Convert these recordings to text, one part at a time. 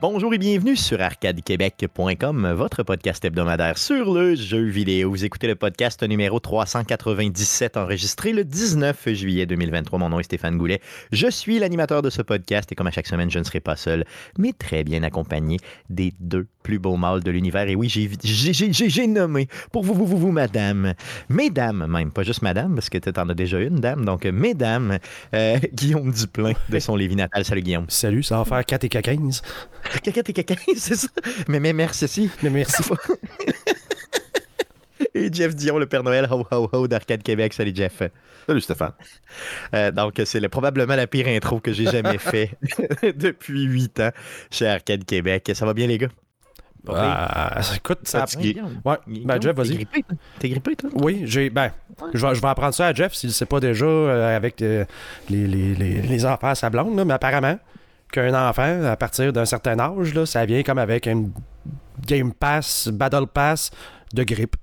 Bonjour et bienvenue sur arcadequébec.com, votre podcast hebdomadaire sur le jeu vidéo. Vous écoutez le podcast numéro 397, enregistré le 19 juillet 2023. Mon nom est Stéphane Goulet. Je suis l'animateur de ce podcast et comme à chaque semaine, je ne serai pas seul, mais très bien accompagné des deux plus beaux mâles de l'univers. Et oui, j'ai nommé pour vous, madame, mesdames même, pas juste madame, parce que t'en as déjà une, dame, donc mesdames, Guillaume Duplain de son Lévis natal. Salut Guillaume. Salut, ça va faire 4,15. C'est ça. Mais merci. Mais merci. Et Jeff Dion, le Père Noël, ho ho ho d'Arcade Québec. Salut Jeff. Salut Stéphane. Donc, c'est probablement la pire intro que j'ai jamais fait depuis 8 ans chez Arcade Québec. Ça va bien les gars? Écoute, ça ouais, ben Jeff, vas-y. T'es grippé, toi? Oui, je vais apprendre ça à Jeff s'il ne sait pas déjà avec les enfants à sa blonde, là, mais apparemment qu'un enfant, à partir d'un certain âge, là, ça vient comme avec une Game Pass, Battle Pass de grippe.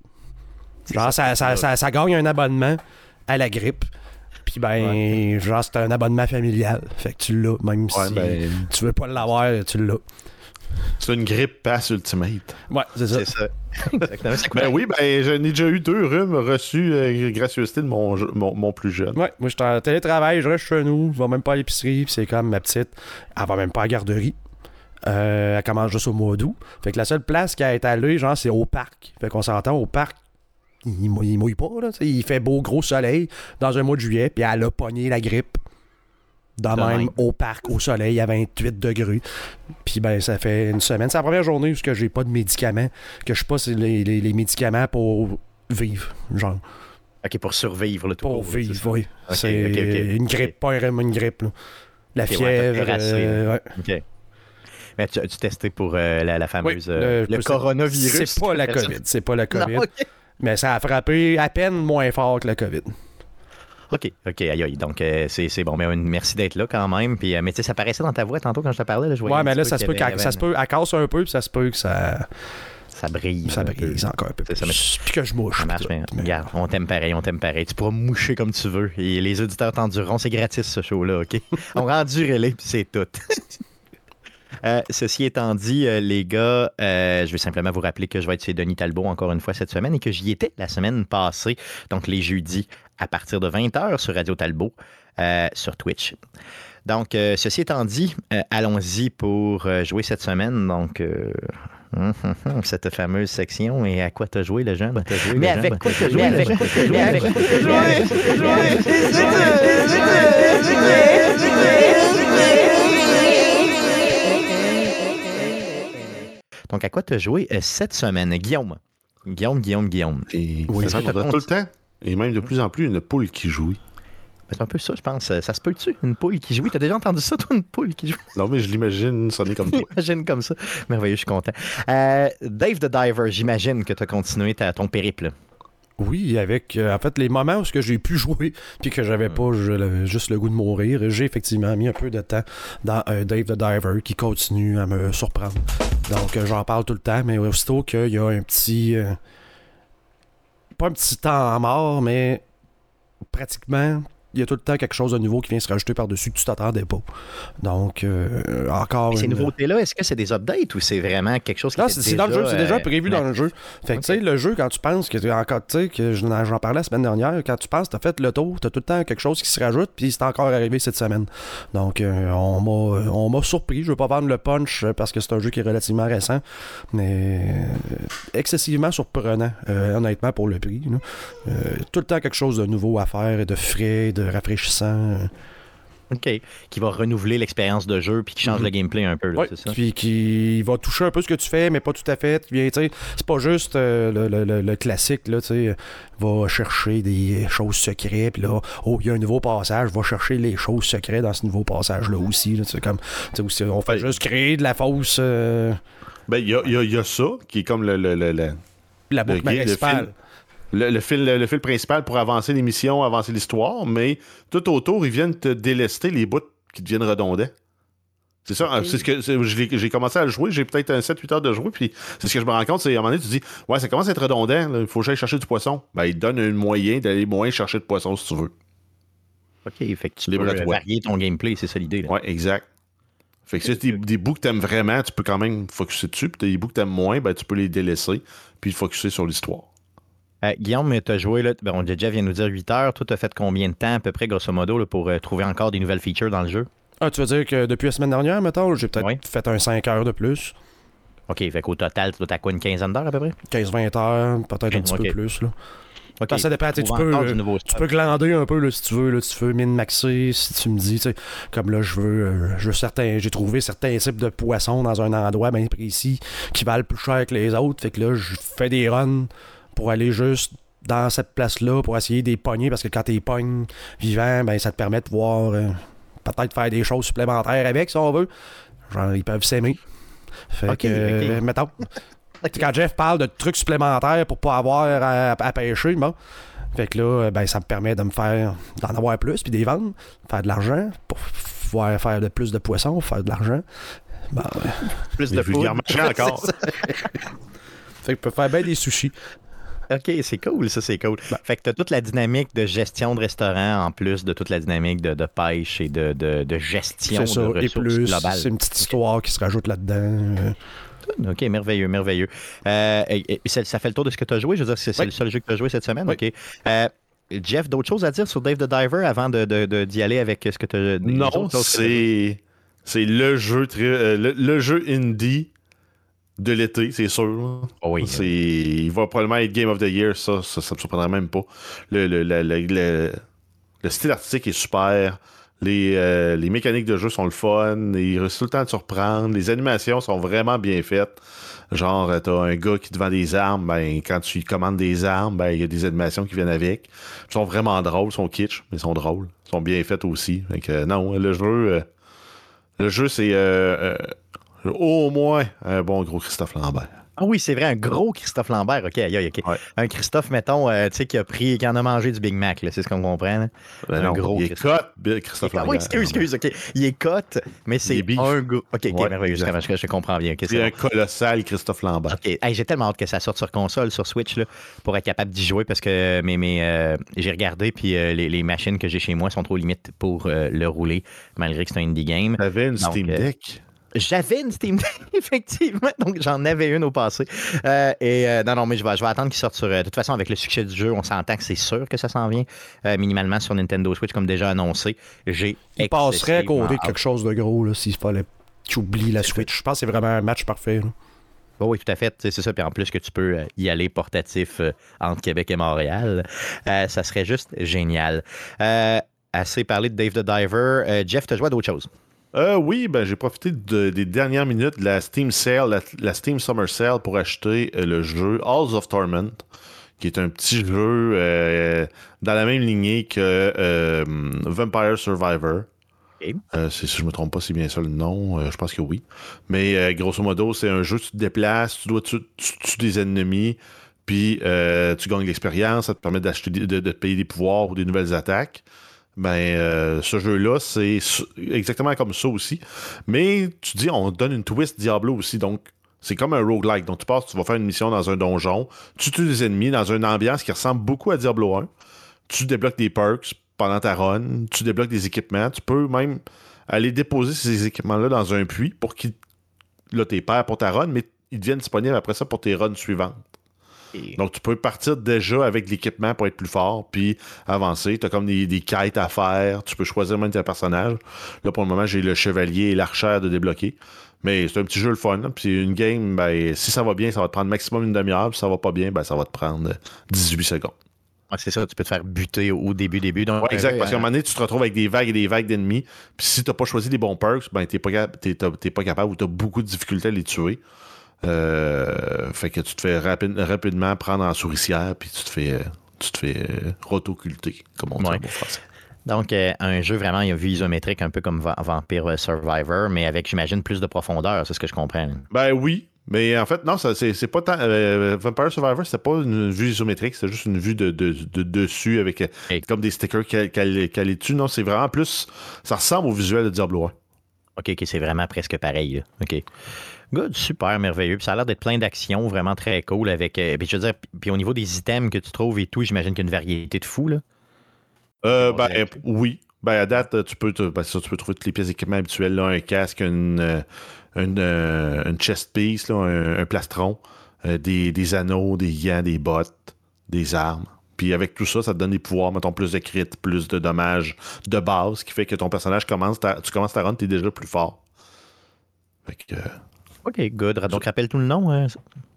Genre, ça gagne un abonnement à la grippe. Puis ben, ouais. Genre, c'est un abonnement familial. Fait que tu l'as, même si tu veux pas l'avoir, tu l'as. C'est une grippe pass ultimate. Ouais, c'est ça. Exactement. J'en ai déjà eu 2 rhumes reçus gracieuseté de mon plus jeune. Ouais, moi je suis en télétravail, je reste chez nous, je vais même pas à l'épicerie, puis c'est comme ma petite, elle va même pas à la garderie. Elle commence juste au mois d'août. Fait que la seule place qu'elle est allée, genre, c'est au parc. Fait qu'on s'entend au parc. Il mouille pas, là. Il fait beau gros soleil dans un mois de juillet, puis elle a pogné la grippe. De même, au parc, au soleil, à 28 degrés. Puis ben ça fait une semaine. C'est la première journée où j'ai pas de médicaments. Que je passe les médicaments pour vivre, genre. OK, pour survivre, là, tout pour vivre, ça. Oui. Okay, c'est okay. Une grippe, pas vraiment une grippe, là. La fièvre. OK. Mais tu testais pour la fameuse... Oui, le coronavirus. C'est pas la COVID. C'est pas la COVID. Non, okay. Mais ça a frappé à peine moins fort que la COVID. OK, aïe, donc c'est bon, mais merci d'être là quand même, puis mais tu sais, ça paraissait dans ta voix tantôt quand je te parlais, là, je voyais. Ouais, mais là, ça se peut, elle casse un peu, puis ça se peut que ça... Ça brise encore un peu. C'est ça, puis que je mouche. Ça marche, mais regarde, on t'aime pareil. Tu pourras moucher comme tu veux, et les auditeurs t'endureront, c'est gratis ce show-là, OK? On va endurer-les, puis c'est tout. Ceci étant dit, les gars, je vais simplement vous rappeler que je vais être chez Denis Talbot encore une fois cette semaine et que j'y étais la semaine passée, donc les jeudis à partir de 20h sur Radio Talbot, sur Twitch. Donc, ceci étant dit, allons-y pour jouer cette semaine. Donc, cette fameuse section. Et à quoi t'as joué, le jeune? Mais avec quoi t'as joué? Donc, à quoi t'as joué cette semaine? Guillaume. Oui, ça te tout le temps. Et même de plus en plus, une poule qui jouit. C'est un peu ça, je pense. Ça se peut-tu, une poule qui jouit? T'as déjà entendu ça, toi, une poule qui jouit? Non, mais je l'imagine sonner comme toi. J'imagine comme ça. Merveilleux, je suis content. Dave the Diver, j'imagine que t'as continué ton périple. Oui, avec en fait les moments où ce que j'ai pu jouer puis que j'avais pas juste le goût de mourir, j'ai effectivement mis un peu de temps dans Dave the Diver qui continue à me surprendre. Donc j'en parle tout le temps, mais aussitôt qu'il y a un petit pas un petit temps mort, mais pratiquement il y a tout le temps quelque chose de nouveau qui vient se rajouter par-dessus que tu t'attendais pas. Donc, encore. Mais ces nouveautés-là, est-ce que c'est des updates ou c'est vraiment quelque chose qui est déjà... Non, c'est déjà prévu dans le jeu. Fait que, tu sais, le jeu, quand tu penses que... Encore, tu sais, que j'en parlais la semaine dernière, quand tu penses que t'as fait le tour, t'as tout le temps quelque chose qui se rajoute, puis c'est encore arrivé cette semaine. Donc, on m'a surpris. Je veux pas vendre le punch parce que c'est un jeu qui est relativement récent, mais excessivement surprenant, honnêtement, pour le prix. Tout le temps quelque chose de nouveau à faire et de frais, de rafraîchissant. OK. Qui va renouveler l'expérience de jeu puis qui change le gameplay un peu. Là, ouais, c'est ça? Puis qui va toucher un peu ce que tu fais, mais pas tout à fait. C'est pas juste le classique, là, tu sais, va chercher des choses secrètes, puis là, il y a un nouveau passage, va chercher les choses secrètes dans ce nouveau passage-là aussi. Là, comme, aussi on fait juste créer de la fausse... il y a ça, qui est comme la boucle principale. Le fil principal pour avancer les missions, avancer l'histoire, mais tout autour, ils viennent te délester les bouts qui deviennent redondants. C'est ça, okay. J'ai commencé à le jouer, j'ai peut-être 7-8 heures de jouer, puis c'est ce que je me rends compte, c'est à un moment donné, tu dis, ouais, ça commence à être redondant, il faut que j'aille chercher du poisson. Ben, il te donne un moyen d'aller moins chercher de poisson si tu veux. OK, fait que tu peux varier ton gameplay, c'est ça l'idée. Là. Ouais, exact. Fait que si t'as des bouts que t'aimes vraiment, tu peux quand même focusser dessus. Puis t'as des bouts que t'aimes moins, ben tu peux les délaisser puis focusser sur l'histoire. Guillaume, t'as joué, là, bon, Jeff vient nous dire 8 heures. Toi, t'as fait combien de temps à peu près, grosso modo, là, pour trouver encore des nouvelles features dans le jeu? Ah, tu veux dire que depuis la semaine dernière, mettons, j'ai peut-être fait un 5 heures de plus. OK, fait qu'au total, t'as quoi, une quinzaine d'heures à peu près? 15-20 heures, peut-être un petit peu plus, là. Okay. Enfin, ça dépend, tu peux glander un peu là, si tu veux, là, tu veux min-maxer, si tu me dis, comme là je veux j'ai trouvé certains types de poissons dans un endroit bien précis qui valent plus cher que les autres, fait que là je fais des runs pour aller juste dans cette place-là pour essayer de les pogner, parce que quand t'es pognes vivant, ben ça te permet de pouvoir peut-être faire des choses supplémentaires avec, si on veut. Genre ils peuvent s'aimer. Fait que mettons. Quand Jeff parle de trucs supplémentaires pour pas avoir à pêcher, bon. Fait que là, ben, ça me permet de me faire d'en avoir plus, puis des vendre, faire de l'argent, pour pouvoir faire de plus de poissons, faire de l'argent. Ben, plus de poules. Encore. Fait que je peux faire bien des sushis. OK, c'est cool, ça, c'est cool. Fait que t'as toute la dynamique de gestion de restaurant en plus de toute la dynamique de pêche et de gestion c'est ça, de ressources plus, globales. C'est une petite histoire qui se rajoute là-dedans. OK, merveilleux, merveilleux. Ça fait le tour de ce que tu as joué. Je veux dire, c'est le seul jeu que tu as joué cette semaine. Oui. OK. Jeff, d'autres choses à dire sur Dave the Diver avant d'y aller avec ce que tu as... Non, c'est le jeu indie de l'été, c'est sûr. Oh oui. Il va probablement être Game of the Year, ça me surprendrait même pas. Le style artistique est super... Les mécaniques de jeu sont le fun, ils restent tout le temps de surprendre, les animations sont vraiment bien faites. Genre, t'as un gars qui te vend des armes, ben quand tu commandes des armes, ben il y a des animations qui viennent avec. Ils sont vraiment drôles, ils sont kitsch, mais ils sont drôles. Ils sont bien faites aussi. Donc, non, le jeu c'est au moins un bon gros Christophe Lambert. Ah oui, c'est vrai, un gros Christophe Lambert. OK, OK. Ouais. Un Christophe, mettons, tu sais, qui en a mangé du Big Mac, là, c'est ce qu'on comprend. Là. Ben un non, gros il Christophe. Il est cote, Christophe Lambert. Ah oui, excuse, OK. Il est cote, mais c'est un gros... OK, merveilleux, je comprends bien. Okay, c'est un colossal Christophe Lambert. OK, hey, j'ai tellement hâte que ça sorte sur console, sur Switch, là, pour être capable d'y jouer, parce que j'ai regardé, puis les machines que j'ai chez moi sont trop limites pour le rouler, malgré que c'est un indie game. T'avais une Steam Deck? J'avais une Steam Deck, effectivement. Donc, j'en avais une au passé. Non, mais je vais attendre qu'il sorte sur... de toute façon, avec le succès du jeu, on s'entend que c'est sûr que ça s'en vient minimalement sur Nintendo Switch, comme déjà annoncé. Il passerait à côté de quelque chose de gros là, s'il fallait tu oublies la Switch. Je pense que c'est vraiment un match parfait. Là. Oui, tout à fait. C'est ça. Puis en plus que tu peux y aller portatif entre Québec et Montréal, ça serait juste génial. Assez parlé de Dave the Diver. Jeff, t'as joué à d'autres choses? Oui, ben j'ai profité des dernières minutes de la Steam Sale, la Steam Summer Sale pour acheter le jeu Halls of Torment, qui est un petit jeu dans la même lignée que Vampire Survivor. Okay. Si je me trompe pas, c'est bien ça le nom. Je pense que oui. Mais grosso modo, c'est un jeu, tu te déplaces, tu dois tuer des ennemis, puis tu gagnes l'expérience, ça te permet d'acheter de payer des pouvoirs ou des nouvelles attaques. Ce jeu-là, c'est exactement comme ça aussi. Mais tu dis, on donne une twist Diablo aussi. Donc, c'est comme un roguelike. Donc, tu vas faire une mission dans un donjon, tu tues des ennemis dans une ambiance qui ressemble beaucoup à Diablo 1. Tu débloques des perks pendant ta run, tu débloques des équipements. Tu peux même aller déposer ces équipements-là dans un puits pour qu'ils t'es pairs pour ta run, mais ils deviennent disponibles après ça pour tes runs suivantes. Donc, tu peux partir déjà avec l'équipement pour être plus fort, puis avancer. Tu as comme des quêtes à faire. Tu peux choisir même tes personnages. Là, pour le moment, j'ai le chevalier et l'archère de débloquer. Mais c'est un petit jeu le fun. Hein. Puis une game, ben, si ça va bien, ça va te prendre maximum une demi-heure. Puis si ça va pas bien, ben, ça va te prendre 18 secondes. Ouais, c'est ça, tu peux te faire buter au début. Donc, ouais, exact, parce qu'à un moment donné, tu te retrouves avec des vagues et des vagues d'ennemis. Puis si tu n'as pas choisi les bons perks, ben, t'es pas capable ou tu as beaucoup de difficultés à les tuer. Fait que tu te fais rapidement prendre en souricière, puis tu te fais rotoculter, comme on dit en bon français. Donc, un jeu vraiment isométrique, un peu comme Vampire Survivor, mais avec, j'imagine, plus de profondeur, c'est ce que je comprends. Ben oui, mais en fait, non, ça, c'est pas tant. Vampire Survivor, c'était pas une vue isométrique, c'était juste une vue de dessus avec comme des stickers calés dessus. Non, c'est vraiment plus. Ça ressemble au visuel de Diablo 1. OK, c'est vraiment presque pareil. Là. OK. Good, super merveilleux. Puis ça a l'air d'être plein d'actions vraiment très cool avec. Puis je veux dire, puis au niveau des items que tu trouves et tout, j'imagine qu'il y a une variété de fous, là. Oui. Ben, à date, tu peux trouver toutes les pièces d'équipement habituelles, là, un casque, une chest piece, là, un plastron, des anneaux, des gants, des bottes, des armes. Puis avec tout ça, ça te donne des pouvoirs, mettons, plus de crit, plus de dommages de base, ce qui fait que ton personnage tu commences ta run, t'es déjà plus fort. Fait que... OK, good. Donc, rappelle tout le nom. Hein?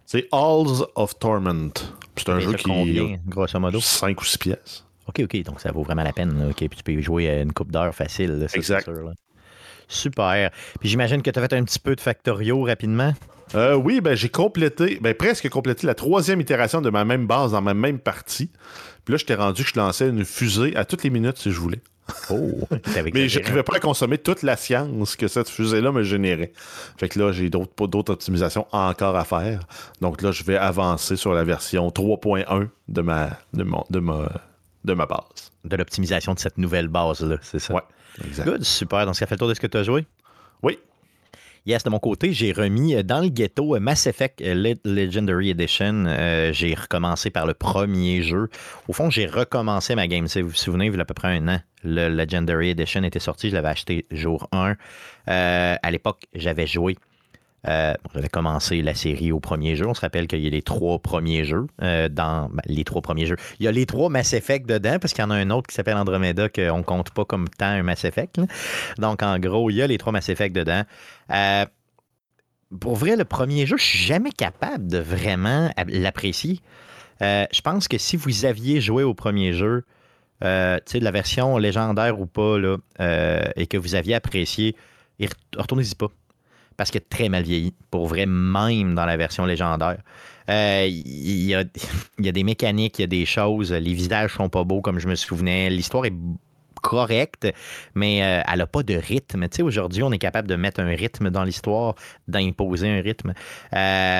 C'est Halls of Torment. C'est un jeu qui est grosso modo 5 ou 6 pièces. OK, donc ça vaut vraiment la peine. Là. OK, puis tu peux jouer une coupe d'heure facile. Là, ça, exact. C'est sûr, là. Super. Puis j'imagine que tu as fait un petit peu de Factorio rapidement. Oui, ben j'ai presque complété la 3e itération de ma même base dans ma même partie. Puis là, j'étais rendu que je lançais une fusée à toutes les minutes si je voulais. Oh, mais je n'arrivais pas à consommer toute la science que cette fusée-là me générait. Fait que là, j'ai d'autres optimisations encore à faire. Donc là, je vais avancer sur la version 3.1 de ma base. De l'optimisation de cette nouvelle base-là, c'est ça? Oui, exact. Good, super. Donc, ça fait le tour de ce que tu as joué? Oui. Yes, de mon côté, j'ai remis dans le ghetto Mass Effect Legendary Edition. J'ai recommencé par le premier jeu. Au fond, j'ai recommencé ma game. Si vous vous souvenez, il y a à peu près un an, le Legendary Edition était sorti. Je l'avais acheté jour 1. À l'époque, j'avais joué. J'avais commencé la série au premier jeu. On se rappelle qu'il y a les 3 premiers jeux. Les 3 premiers jeux. Il y a les 3 Mass Effect dedans, parce qu'il y en a un autre qui s'appelle Andromeda, qu'on ne compte pas comme tant un Mass Effect. Là. Donc, en gros, il y a les 3 Mass Effect dedans. Pour vrai, le premier jeu, je suis jamais capable de vraiment l'apprécier. Je pense que si vous aviez joué au premier jeu, tu sais, de la version légendaire ou pas, là, et que vous aviez apprécié, retournez-y pas. Parce que très mal vieilli, pour vrai, même dans la version légendaire. Il y a des mécaniques, il y a des choses, les visages sont pas beaux comme je me souvenais, l'histoire est correcte, mais elle n'a pas de rythme. Tu sais, aujourd'hui, on est capable de mettre un rythme dans l'histoire, d'imposer un rythme. Je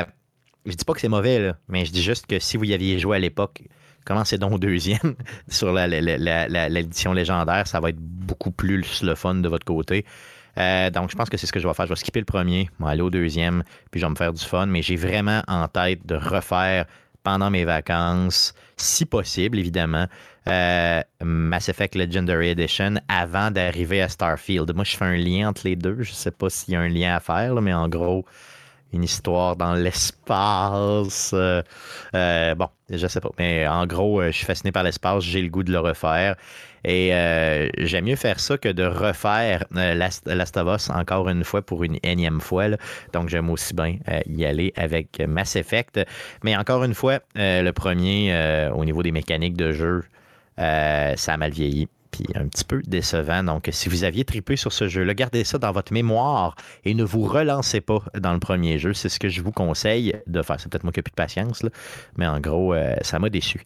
dis pas que c'est mauvais, là, mais je dis juste que si vous y aviez joué à l'époque, commencez donc au 2e sur l'édition légendaire, ça va être beaucoup plus le fun de votre côté. Donc, je pense que c'est ce que je vais faire. Je vais skipper le premier, je vais aller au 2e, puis je vais me faire du fun. Mais j'ai vraiment en tête de refaire pendant mes vacances, si possible, évidemment, Mass Effect Legendary Edition avant d'arriver à Starfield. Moi, je fais un lien entre les deux. Je ne sais pas s'il y a un lien à faire, là, mais en gros, une histoire dans l'espace. Je ne sais pas. Mais en gros, je suis fasciné par l'espace. J'ai le goût de le refaire. Et j'aime mieux faire ça que de refaire Last of Us encore une fois pour une énième fois. Là. Donc, j'aime aussi bien y aller avec Mass Effect. Mais encore une fois, le premier, au niveau des mécaniques de jeu, ça a mal vieilli. Puis un petit peu décevant. Donc, si vous aviez trippé sur ce jeu-là, gardez ça dans votre mémoire et ne vous relancez pas dans le premier jeu. C'est ce que je vous conseille de faire. C'est peut-être moi qui n'ai plus de patience, là, mais en gros, ça m'a déçu.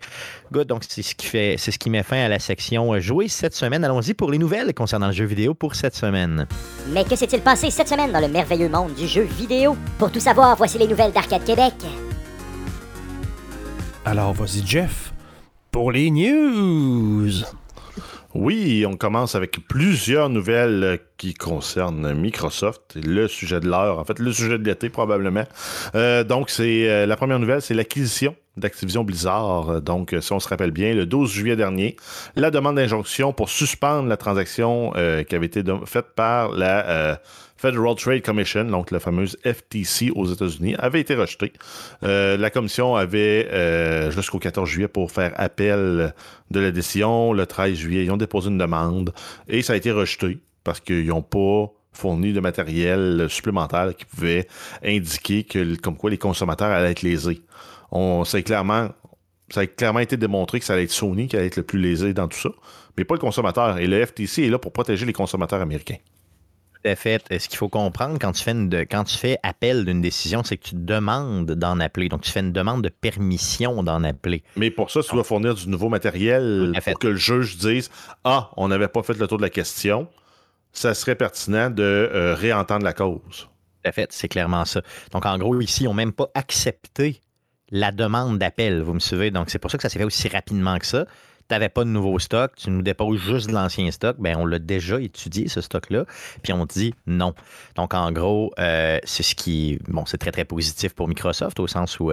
Good, donc c'est ce qui met fin à la section jouer cette semaine. Allons-y pour les nouvelles concernant le jeu vidéo pour cette semaine. Mais que s'est-il passé cette semaine dans le merveilleux monde du jeu vidéo? Pour tout savoir, voici les nouvelles d'Arcade Québec. Alors, vas-y Jeff, pour les news! Oui, on commence avec plusieurs nouvelles qui concernent Microsoft, le sujet de l'heure, en fait, le sujet de l'été probablement. Donc, la première nouvelle, c'est l'acquisition d'Activision Blizzard. Donc, si on se rappelle bien, le 12 juillet dernier, la demande d'injonction pour suspendre la transaction qui avait été faite par la Federal Trade Commission, donc la fameuse FTC aux États-Unis, avait été rejetée. La commission avait jusqu'au 14 juillet pour faire appel de la décision. Le 13 juillet, ils ont déposé une demande et ça a été rejeté parce qu'ils n'ont pas fourni de matériel supplémentaire qui pouvait indiquer que, comme quoi les consommateurs allaient être lésés. Ça a clairement été démontré que ça allait être Sony qui allait être le plus lésé dans tout ça, mais pas le consommateur. Et le FTC est là pour protéger les consommateurs américains. Tout à fait. Ce qu'il faut comprendre quand tu fais appel d'une décision, c'est que tu demandes d'en appeler. Donc, tu fais une demande de permission d'en appeler. Mais pour ça, tu dois fournir du nouveau matériel pour que le juge dise « Ah, on n'avait pas fait le tour de la question. Ça serait pertinent de réentendre la cause. » Tout à fait. C'est clairement ça. Donc, en gros, ici, ils n'ont même pas accepté la demande d'appel, vous me suivez? Donc, c'est pour ça que ça s'est fait aussi rapidement que ça. t'avais pas de nouveau stock, tu nous déposes juste de l'ancien stock, bien, on l'a déjà étudié, ce stock-là, puis on dit non. Donc, en gros, c'est ce qui... Bon, c'est très, très positif pour Microsoft, au sens où,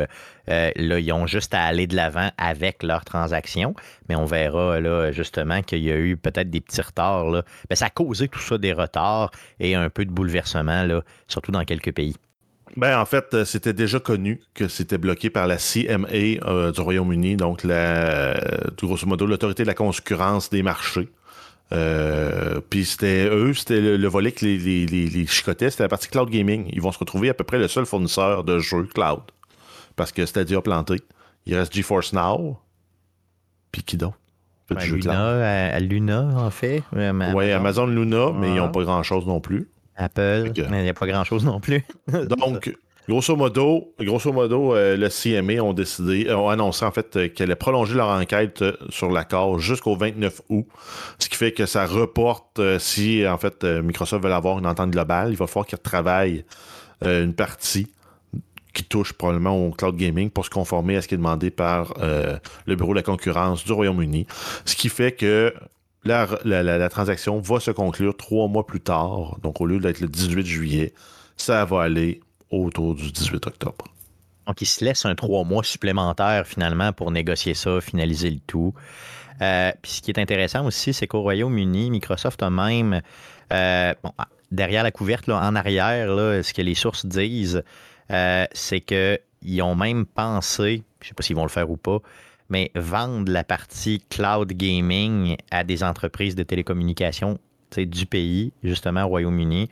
là, ils ont juste à aller de l'avant avec leurs transactions, mais on verra, là, justement, qu'il y a eu peut-être des petits retards, là. Bien, ça a causé tout ça des retards et un peu de bouleversement, là, surtout dans quelques pays. Ben, en fait, c'était déjà connu que c'était bloqué par la CMA du Royaume-Uni, donc grosso modo l'autorité de la concurrence des marchés. Puis c'était le volet que les chicotaient, c'était la partie cloud gaming. Ils vont se retrouver à peu près le seul fournisseur de jeux cloud, parce que Stadia a planté. Il reste GeForce Now, puis qui donc? Ben, Luna, en fait. Oui, Amazon Luna, mais ils n'ont pas grand-chose non plus. Apple, okay. Mais il n'y a pas grand-chose non plus. Donc, grosso modo, le CMA ont annoncé en fait qu'elle allait prolonger leur enquête sur l'accord jusqu'au 29 août, ce qui fait que ça reporte, si en fait Microsoft veut avoir une entente globale, il va falloir qu'ils travaillent une partie qui touche probablement au cloud gaming pour se conformer à ce qui est demandé par le Bureau de la concurrence du Royaume-Uni, ce qui fait que la transaction va se conclure 3 mois plus tard. Donc, au lieu d'être le 18 juillet, ça va aller autour du 18 octobre. Donc, il se laisse un 3 mois supplémentaire, finalement, pour négocier ça, finaliser le tout. Puis, ce qui est intéressant aussi, c'est qu'au Royaume-Uni, Microsoft a même, derrière la couverte, là, en arrière, là, ce que les sources disent, c'est qu'ils ont même pensé, je ne sais pas s'ils vont le faire ou pas, mais vendre la partie cloud gaming à des entreprises de télécommunications du pays, justement au Royaume-Uni,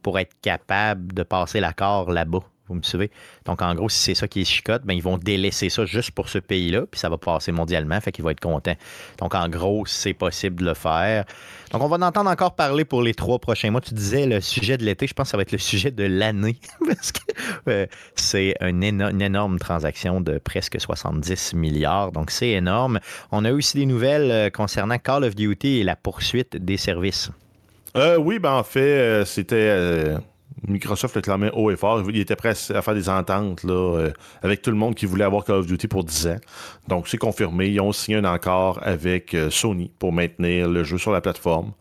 pour être capable de passer l'accord là-bas. Vous me suivez? Donc, en gros, si c'est ça qui est chicote, ben, ils vont délaisser ça juste pour ce pays-là, puis ça va passer mondialement, fait qu'ils vont être contents. Donc, en gros, c'est possible de le faire. Donc, on va en entendre encore parler pour les 3 prochains mois. Tu disais le sujet de l'été, je pense que ça va être le sujet de l'année, parce que c'est une énorme transaction de presque 70 milliards. Donc, c'est énorme. On a eu aussi des nouvelles concernant Call of Duty et la poursuite des services. Oui, ben en fait, c'était... Microsoft le clamait haut et fort. Il était prêt à faire des ententes là, avec tout le monde qui voulait avoir Call of Duty pour 10 ans. Donc, c'est confirmé. Ils ont signé un accord avec Sony pour maintenir le jeu sur la plateforme.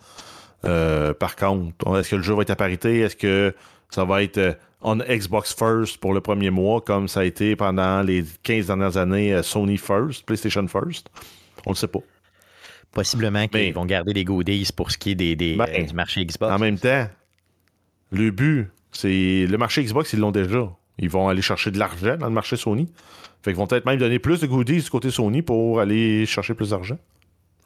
Par contre, est-ce que le jeu va être à parité? Est-ce que ça va être on Xbox First pour le premier mois, comme ça a été pendant les 15 dernières années Sony First, PlayStation First? On ne le sait pas. Possiblement qu'ils vont garder les goodies pour ce qui est du marché Xbox. En même temps, le but, c'est le marché Xbox, ils l'ont déjà. Ils vont aller chercher de l'argent dans le marché Sony. Fait qu'ils vont peut-être même donner plus de goodies du côté Sony pour aller chercher plus d'argent.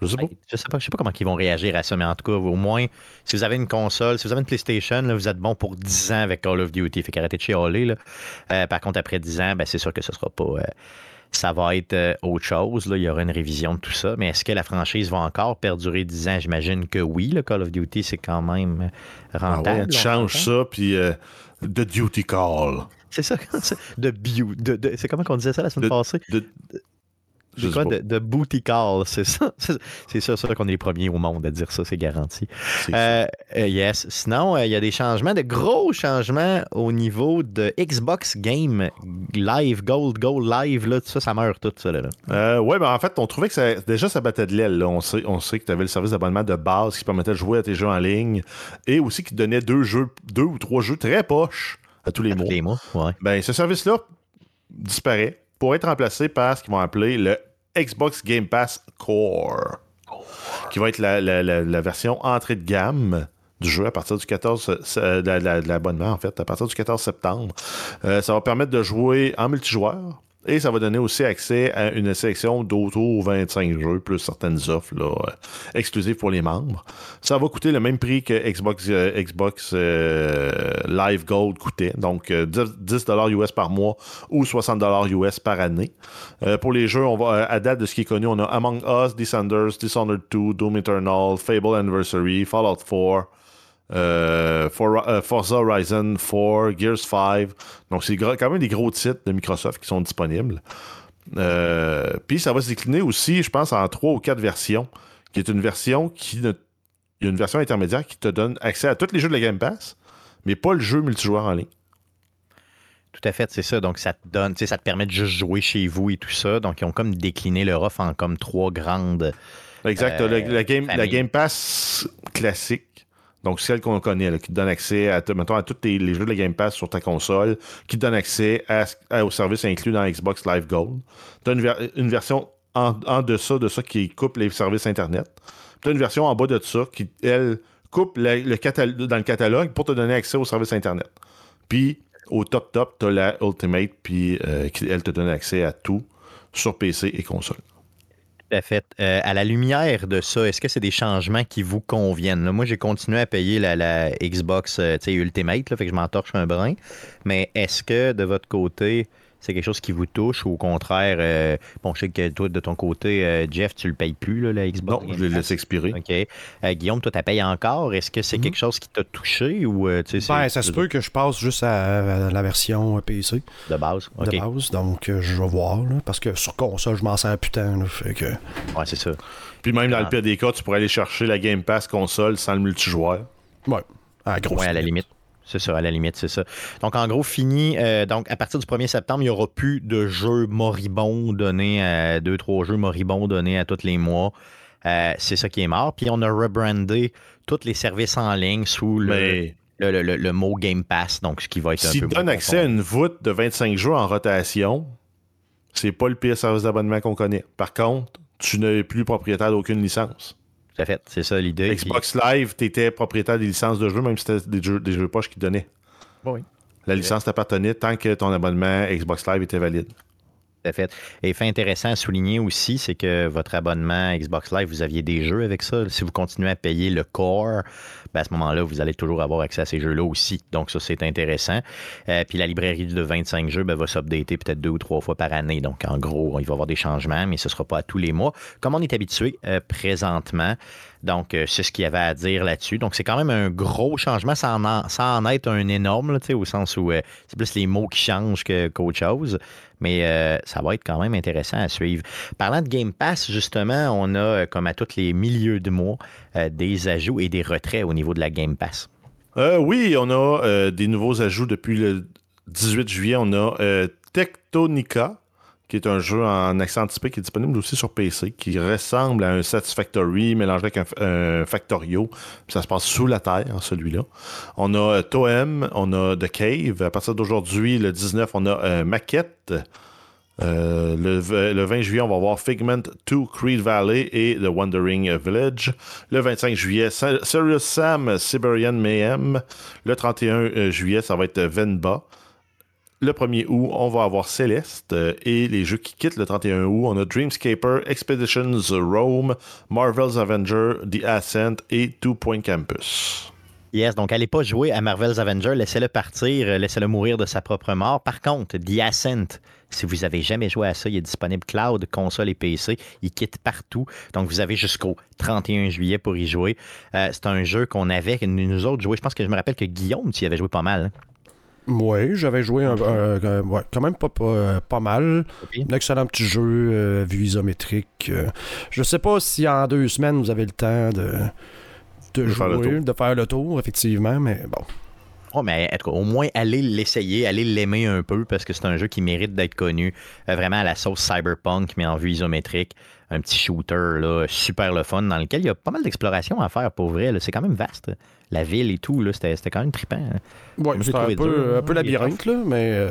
Je sais pas. Je sais pas comment ils vont réagir à ça, mais en tout cas, au moins, si vous avez une console, si vous avez une PlayStation, là, vous êtes bon pour 10 ans avec Call of Duty. Fait qu'arrêtez de chialer, là. Par contre, après 10 ans, ben, c'est sûr que ce sera pas... ça va être autre chose. Là. Il y aura une révision de tout ça. Mais est-ce que la franchise va encore perdurer 10 ans? J'imagine que oui. Le Call of Duty, c'est quand même rentable. Tu changes ça, puis The Duty Call. C'est ça. C'est comment qu'on disait ça la semaine passée? The Booty Call, c'est ça. C'est sûr qu'on est les premiers au monde à dire ça, c'est garanti. C'est yes. Sinon, il y a des changements, de gros changements au niveau de Xbox Game Live Gold Live, là, ça meurt tout ça. Oui, ben en fait, on trouvait que ça battait de l'aile. Là. On sait que tu avais le service d'abonnement de base qui permettait de jouer à tes jeux en ligne et aussi qui donnait 2 ou 3 jeux très poches à tous les mois. Ouais. Ben, ce service-là disparaît pour être remplacé par ce qu'ils vont appeler le Xbox Game Pass Core, qui va être la version entrée de gamme du jeu à partir du 14 de l'abonnement en fait, à partir du 14 septembre. Ça va permettre de jouer en multijoueur et ça va donner aussi accès à une sélection d'autour 25 jeux plus certaines offres là, exclusives pour les membres. Ça va coûter le même prix que Xbox Live Gold coûtait, donc $10 US par mois ou $60 US par année. Pour les jeux, on va à date de ce qui est connu, on a Among Us, Dishonored 2, Doom Eternal, Fable Anniversary, Fallout 4, Forza Horizon 4, Gears 5. Donc, c'est quand même des gros titres de Microsoft qui sont disponibles. Puis, ça va se décliner aussi, je pense, en 3 ou 4 versions, qui est une version il y a une version intermédiaire qui te donne accès à tous les jeux de la Game Pass, mais pas le jeu multijoueur en ligne. tout à fait, c'est ça. Donc, ça te donne, ça te permet de juste jouer chez vous et tout ça. Donc, ils ont comme décliné leur offre en comme trois grandes. Exact. La Game Pass classique. Donc, celle qu'on connaît, là, qui te donne accès à, mettons, à tous les jeux de la Game Pass sur ta console, qui te donne accès aux services inclus dans Xbox Live Gold. Tu as une version en deçà de ça qui coupe les services Internet. Tu as une version en bas de ça qui, elle, coupe dans le catalogue pour te donner accès aux services Internet. Puis, au top, tu as la Ultimate, puis elle te donne accès à tout sur PC et console. Tout à fait. À la lumière de ça, est-ce que c'est des changements qui vous conviennent? Là, moi, j'ai continué à payer la Xbox Ultimate, là, fait que je m'entorche un brin. Mais est-ce que, de votre côté, c'est quelque chose qui vous touche ou au contraire, je sais que toi, de ton côté, Jeff, tu le payes plus, là, la Xbox? Non, je le laisse expirer. OK. Guillaume, toi, tu la payes encore. Est-ce que c'est quelque chose qui t'a touché ou ça se peut que je passe juste à la version PC. De base. Okay. De base. Donc, je vais voir, là, parce que sur console, je m'en sers putain. Là, fait que... Ouais, c'est ça. Puis même dans le pire des cas, tu pourrais aller chercher la Game Pass console sans le multijoueur. Ouais. À la limite. C'est ça, à la limite, c'est ça. Donc, en gros, fini. Donc, à partir du 1er septembre, il n'y aura plus de jeux moribonds donnés à 2-3 jeux moribonds donnés à tous les mois. C'est ça qui est mort. Puis, on a rebrandé tous les services en ligne sous le mot Game Pass. Donc, ce qui va être un peu moins. Si tu donnes accès à une voûte de 25 jeux en rotation, c'est pas le pire service d'abonnement qu'on connaît. Par contre, tu n'es plus propriétaire d'aucune licence. Fait. C'est ça l'idée. Xbox Live, tu étais propriétaire des licences de jeux, même si c'était des jeux poches qu'ils donnaient. Oui. La licence t'appartenait tant que ton abonnement Xbox Live était valide. Tout à fait. Et fait intéressant à souligner aussi, c'est que votre abonnement Xbox Live, vous aviez des jeux avec ça. Si vous continuez à payer le Core, à ce moment-là, vous allez toujours avoir accès à ces jeux-là aussi. Donc, ça, c'est intéressant. Puis la librairie de 25 jeux va s'updater peut-être 2 ou 3 fois par année. Donc, en gros, il va y avoir des changements, mais ce ne sera pas à tous les mois, comme on est habitué présentement. Donc, c'est ce qu'il y avait à dire là-dessus. Donc, c'est quand même un gros changement sans en être un énorme, là, au sens où c'est plus les mots qui changent qu'autre chose. Mais ça va être quand même intéressant à suivre. Parlant de Game Pass, justement, on a, comme à tous les milieux de mois, des ajouts et des retraits au niveau de la Game Pass. Oui, on a des nouveaux ajouts depuis le 18 juillet. On a Tectonica, qui est un jeu en accès anticipé qui est disponible aussi sur PC, qui ressemble à un Satisfactory mélangé avec un Factorio. Ça se passe sous la terre, celui-là. On a Toem, on a The Cave. À partir d'aujourd'hui, le 19, on a Maquette. Le 20 juillet, on va voir Figment 2, Creed Valley et The Wandering Village. Le 25 juillet, Serious Sam, Siberian Mayhem. Le 31 juillet, ça va être Venba. Le 1er août, on va avoir Céleste et les jeux qui quittent le 31 août. On a Dreamscaper, Expeditions Rome, Marvel's Avengers, The Ascent et Two Point Campus. Yes, donc allez pas jouer à Marvel's Avengers, laissez-le partir, laissez-le mourir de sa propre mort. Par contre, The Ascent, si vous n'avez jamais joué à ça, il est disponible cloud, console et PC. Il quitte partout. Donc, vous avez jusqu'au 31 juillet pour y jouer. C'est un jeu qu'on avait, nous autres, joué. Je pense que je me rappelle que Guillaume, tu y avais joué pas mal. Hein? Oui, j'avais joué quand même pas mal. Un excellent petit jeu, vue isométrique. Je sais pas si en 2 semaines, vous avez le temps de jouer, de faire le tour, effectivement, mais bon. Oh, mais au moins, allez l'essayer, allez l'aimer un peu, parce que c'est un jeu qui mérite d'être connu, vraiment à la sauce cyberpunk, mais en vue isométrique. Un petit shooter là, super le fun, dans lequel il y a pas mal d'exploration à faire, pour vrai. Là. C'est quand même vaste. La ville et tout, là, c'était quand même trippant. Hein. Oui, c'était un peu labyrinthe, là, mais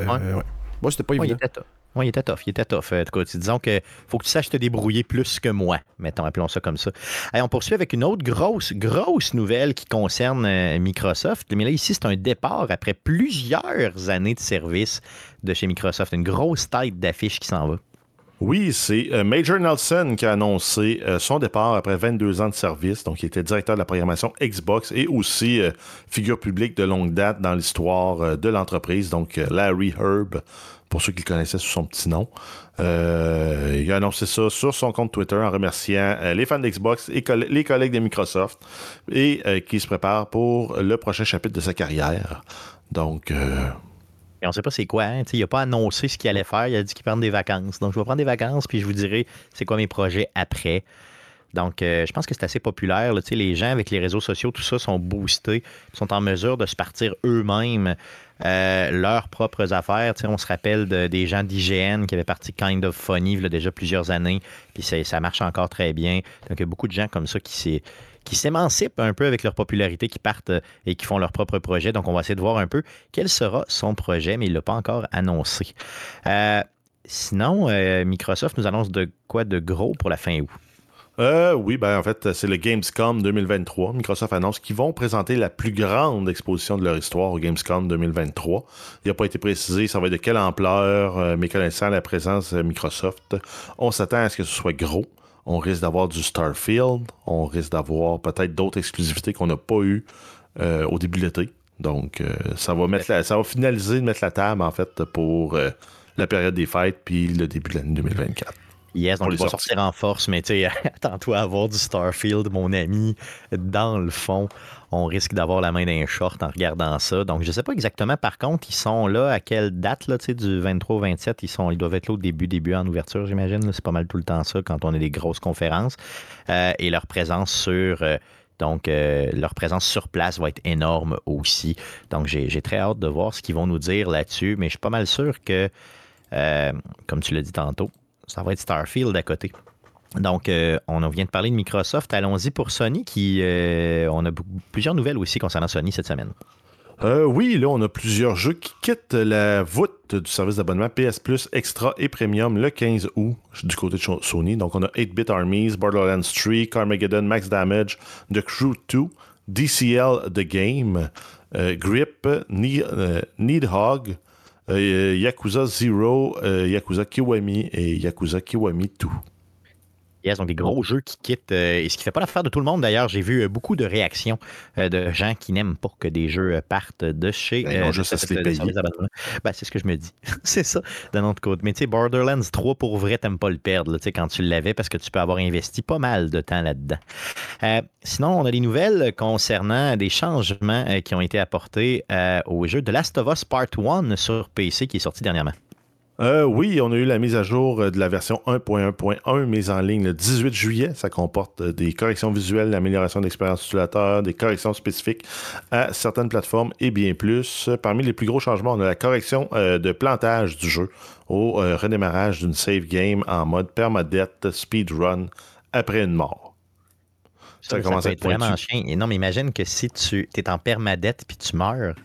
moi, c'était pas évident. Oui, il était tough. En tout cas, disons que faut que tu saches te débrouiller plus que moi. Mettons, appelons ça comme ça. Allez, on poursuit avec une autre grosse nouvelle qui concerne Microsoft. Mais là, ici, c'est un départ après plusieurs années de service de chez Microsoft. Une grosse tête d'affiche qui s'en va. Oui, c'est Major Nelson qui a annoncé son départ après 22 ans de service. Donc, il était directeur de la programmation Xbox et aussi figure publique de longue date dans l'histoire de l'entreprise. Donc, Larry Herb, pour ceux qui le connaissaient sous son petit nom. Il a annoncé ça sur son compte Twitter en remerciant les fans d'Xbox et les collègues de Microsoft et qui se prépare pour le prochain chapitre de sa carrière. Donc... Et on ne sait pas c'est quoi. Hein? Il n'a pas annoncé ce qu'il allait faire. Il a dit qu'il prend des vacances. Donc, je vais prendre des vacances puis je vous dirai c'est quoi mes projets après. Donc, je pense que c'est assez populaire. Là, les gens avec les réseaux sociaux, tout ça, sont boostés, sont en mesure de se partir eux-mêmes leurs propres affaires. On se rappelle des gens d'IGN qui avaient parti Kind of Funny il y a déjà plusieurs années, puis ça marche encore très bien. Donc, il y a beaucoup de gens comme ça qui s'émancipent un peu avec leur popularité, qui partent et qui font leur propre projet. Donc, on va essayer de voir un peu quel sera son projet, mais il ne l'a pas encore annoncé. Sinon, Microsoft nous annonce de quoi de gros pour la fin août? Oui, en fait, c'est le Gamescom 2023. Microsoft annonce qu'ils vont présenter la plus grande exposition de leur histoire au Gamescom 2023. Il n'a pas été précisé, ça va être de quelle ampleur, mais connaissant la présence de Microsoft, on s'attend à ce que ce soit gros. On risque d'avoir du Starfield, on risque d'avoir peut-être d'autres exclusivités qu'on n'a pas eues au début de l'été. Donc, ça va finaliser de mettre la table, en fait, pour la période des fêtes puis le début de l'année 2024. Yes, donc il va sortir en force, mais tu sais, attends-toi à avoir du Starfield, mon ami. Dans le fond, on risque d'avoir la main d'un short en regardant ça. Donc, je ne sais pas exactement. Par contre, ils sont là à quelle date, là, tu sais, du 23 au 27, ils doivent être là au début en ouverture, j'imagine. Là. C'est pas mal tout le temps ça quand on a des grosses conférences. Et leur présence sur... leur présence sur place va être énorme aussi. Donc, j'ai très hâte de voir ce qu'ils vont nous dire là-dessus. Mais je suis pas mal sûr que, comme tu l'as dit tantôt, ça va être Starfield à côté. Donc, on vient de parler de Microsoft. Allons-y pour Sony, on a plusieurs nouvelles aussi concernant Sony cette semaine. Oui, là, on a plusieurs jeux qui quittent la voûte du service d'abonnement PS Plus Extra et Premium le 15 août du côté de Sony. Donc, on a 8-Bit Armies, Borderlands 3, Carmageddon, Max Damage, The Crew 2, DCL The Game, Grip, Nidhogg, Yakuza 0, Yakuza Kiwami et Yakuza Kiwami 2. Yes, donc des gros jeux qui quittent, et ce qui ne fait pas l'affaire de tout le monde d'ailleurs. J'ai vu beaucoup de réactions de gens qui n'aiment pas que des jeux partent de chez... c'est ce que je me dis. C'est ça, d'un autre côté. Mais tu sais, Borderlands 3, pour vrai, tu n'aimes pas le perdre là, quand tu l'avais, parce que tu peux avoir investi pas mal de temps là-dedans. Sinon, on a des nouvelles concernant des changements qui ont été apportés au jeu de Last of Us Part 1 sur PC qui est sorti dernièrement. Oui, on a eu la mise à jour de la version 1.1.1 mise en ligne le 18 juillet. Ça comporte des corrections visuelles, l'amélioration de l'expérience utilisateur, des corrections spécifiques à certaines plateformes et bien plus. Parmi les plus gros changements, on a la correction de plantage du jeu au redémarrage d'une save game en mode permadeath speedrun après une mort. Ça peut être vraiment chien. Et non, mais imagine que si tu es en permadeath puis tu meurs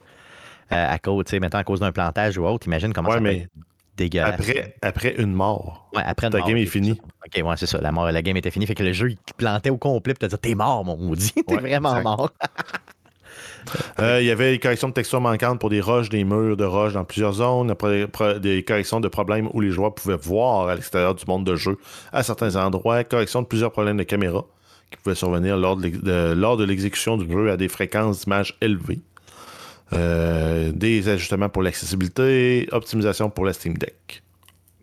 à cause d'un plantage ou autre, imagine comment ça peut être dégueulasse. Après une mort. Ouais, après une mort. Ta game est finie. OK, ouais, c'est ça. La game était finie. Fait que le jeu, il plantait au complet pour te dire « T'es mort, mon maudit. T'es vraiment mort. » Il y avait des corrections de textures manquantes pour des roches, des murs de roches dans plusieurs zones. Après, des corrections de problèmes où les joueurs pouvaient voir à l'extérieur du monde de jeu à certains endroits. Correction de plusieurs problèmes de caméra qui pouvaient survenir lors de l'exécution du jeu à des fréquences d'images élevées. Des ajustements pour l'accessibilité, optimisation pour la Steam Deck.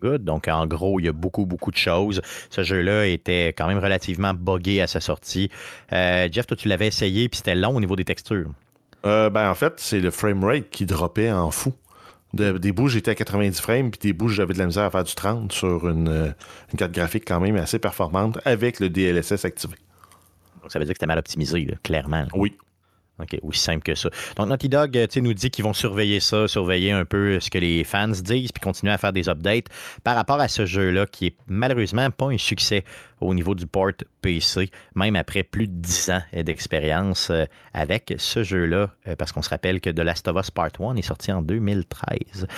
Good. Donc, en gros, il y a beaucoup, beaucoup de choses. Ce jeu-là était quand même relativement buggé à sa sortie. Jeff, toi, tu l'avais essayé puis c'était long au niveau des textures. En fait, c'est le framerate qui droppait en fou. Des bouts, j'étais à 90 frames, puis des bouts, j'avais de la misère à faire du 30 sur une carte graphique quand même assez performante avec le DLSS activé. Donc, ça veut dire que c'était mal optimisé, là, clairement. Là. Oui. OK, aussi simple que ça. Donc, Naughty Dog nous dit qu'ils vont surveiller un peu ce que les fans disent, puis continuer à faire des updates par rapport à ce jeu-là, qui est malheureusement pas un succès au niveau du port PC, même après plus de 10 ans d'expérience avec ce jeu-là, parce qu'on se rappelle que The Last of Us Part 1 est sorti en 2013.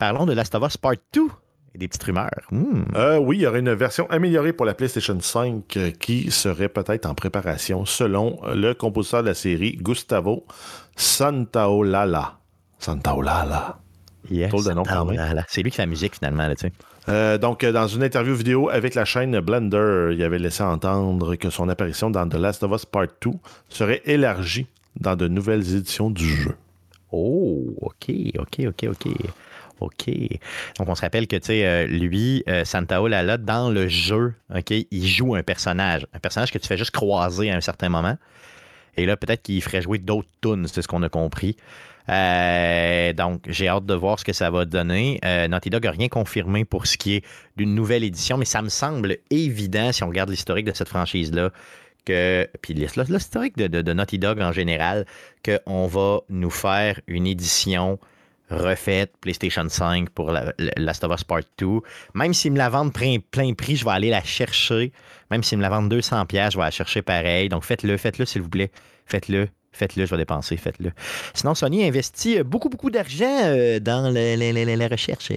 Parlons de Last of Us Part 2. Des petites rumeurs. Oui, il y aurait une version améliorée pour la PlayStation 5 qui serait peut-être en préparation selon le compositeur de la série, Gustavo Santaolalla. Santaolalla. Yes, Santaolalla. C'est lui qui fait la musique finalement, là, tu sais. Donc, dans une interview vidéo avec la chaîne Blender, il avait laissé entendre que son apparition dans The Last of Us Part 2 serait élargie dans de nouvelles éditions du jeu. Oh, OK. Donc, on se rappelle que, tu sais, Santaolalla, dans le jeu, OK, il joue un personnage que tu fais juste croiser à un certain moment. Et là, peut-être qu'il ferait jouer d'autres tunes, c'est ce qu'on a compris. Donc, j'ai hâte de voir ce que ça va donner. Naughty Dog n'a rien confirmé pour ce qui est d'une nouvelle édition, mais ça me semble évident, si on regarde l'historique de cette franchise-là, que, puis l'historique de Naughty Dog en général, qu'on va nous faire une édition refaite PlayStation 5 pour Last of Us Part 2. Même s'ils me la vendent plein prix, je vais aller la chercher. Même s'ils me la vendent 200$, je vais la chercher pareil. Donc, faites-le, s'il vous plaît. Faites-le, je vais dépenser, faites-le. Sinon, Sony investit beaucoup d'argent dans la recherche.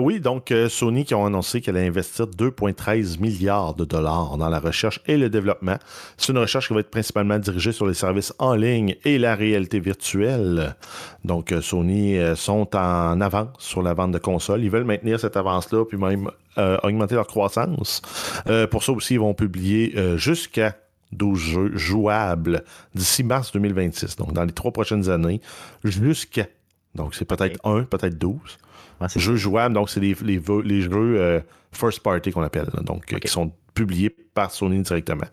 Oui, donc Sony qui ont annoncé qu'elle allait investir 2,13 milliards de dollars dans la recherche et le développement. C'est une recherche qui va être principalement dirigée sur les services en ligne et la réalité virtuelle. Donc Sony sont en avance sur la vente de consoles. Ils veulent maintenir cette avance-là puis même augmenter leur croissance. Pour ça aussi, ils vont publier jusqu'à 12 jeux jouables d'ici mars 2026. Donc dans les 3 prochaines années, jusqu'à... Donc c'est peut-être 1, peut-être 12. Ouais, jeux jouables, donc c'est les jeux first party qu'on appelle, là, donc qui sont publiés par Sony directement.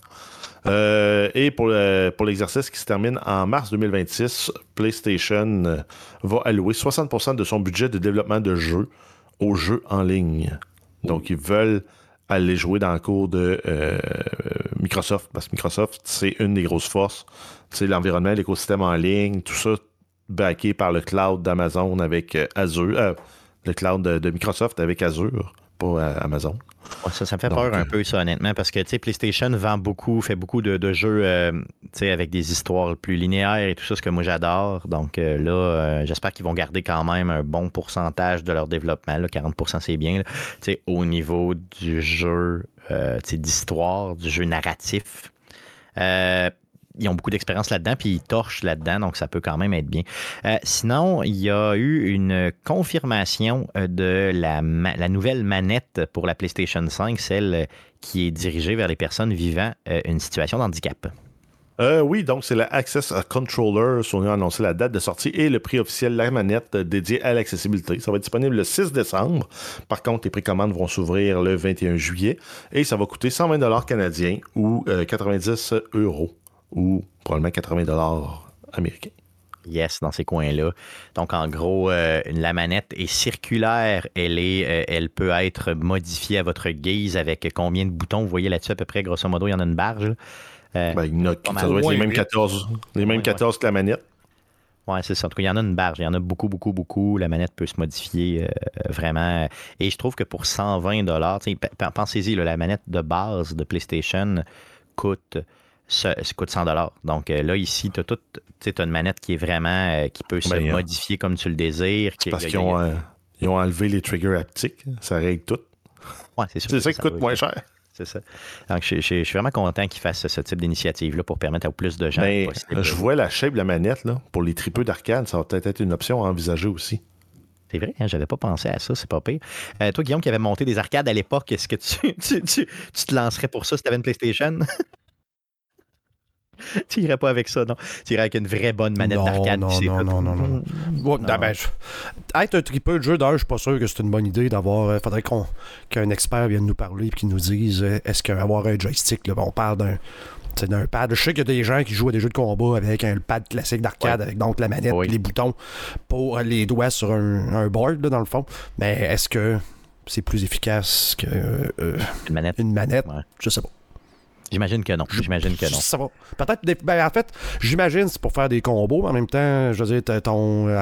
Et pour l'exercice qui se termine en mars 2026, PlayStation va allouer 60% de son budget de développement de jeux aux jeux en ligne. Donc ils veulent aller jouer dans le cours de Microsoft, parce que Microsoft, c'est une des grosses forces. C'est l'environnement, l'écosystème en ligne, tout ça backé par le cloud d'Amazon avec Azure. Le cloud de Microsoft avec Azure, pas Amazon. Ça me fait peur un peu, ça, honnêtement, parce que PlayStation vend beaucoup, fait beaucoup de jeux avec des histoires plus linéaires et tout ça, ce que moi j'adore. Donc j'espère qu'ils vont garder quand même un bon pourcentage de leur développement. Là, 40%, c'est bien. Là, au niveau du jeu d'histoire, du jeu narratif. Ils ont beaucoup d'expérience là-dedans, puis ils torchent là-dedans, donc ça peut quand même être bien. Sinon, il y a eu une confirmation de la nouvelle manette pour la PlayStation 5, celle qui est dirigée vers les personnes vivant une situation de handicap. Oui, donc c'est la Access Controller. Sony a annoncé la date de sortie et le prix officiel de la manette dédiée à l'accessibilité. Ça va être disponible le 6 décembre. Par contre, les précommandes vont s'ouvrir le 21 juillet et ça va coûter 120$ canadiens ou 90€ ou probablement 80$ américains. Yes, dans ces coins-là. Donc, en gros, la manette est circulaire. Elle peut être modifiée à votre guise avec combien de boutons? Vous voyez là-dessus, à peu près, grosso modo, il y en a une barge. Il y en a, ça doit être les mêmes 14, que la manette. Oui, c'est ça. En tout cas, il y en a une barge. Il y en a beaucoup. La manette peut se modifier vraiment. Et je trouve que pour 120$, pensez-y, là, la manette de base de PlayStation coûte 100$. Donc là, ici, tu as une manette qui est vraiment qui peut se modifier comme tu le désires. Parce qu'ils ont enlevé les triggers haptiques. Ça règle tout. Ouais, c'est sûr c'est ça qui coûte moins cher. C'est ça. Donc, je suis vraiment content qu'ils fassent ce type d'initiative-là pour permettre à plus de gens possible. Je vois la shape de la manette. Là, pour les tripeux d'arcade, ça va peut-être être une option à envisager aussi. C'est vrai, hein, j'avais pas pensé à ça, c'est pas pire. Toi, Guillaume, qui avait monté des arcades à l'époque, est-ce que tu te lancerais pour ça si tu avais une PlayStation? Tu irais pas avec ça, non? Tu irais avec une vraie bonne manette d'arcade. Non. Être un tripeux de jeu d'heure, je suis pas sûr que c'est une bonne idée d'avoir... faudrait qu'un expert vienne nous parler et qu'il nous dise est-ce qu'avoir un joystick, là, on parle d'un pad. Je sais qu'il y a des gens qui jouent à des jeux de combat avec un pad classique d'arcade, avec donc la manette et les boutons pour les doigts sur un board, là, dans le fond. Mais est-ce que c'est plus efficace qu'une manette? Une manette? Ouais. Je sais pas. J'imagine que non. Ça va. Peut-être, en fait, j'imagine c'est pour faire des combos, mais en même temps, je veux dire, à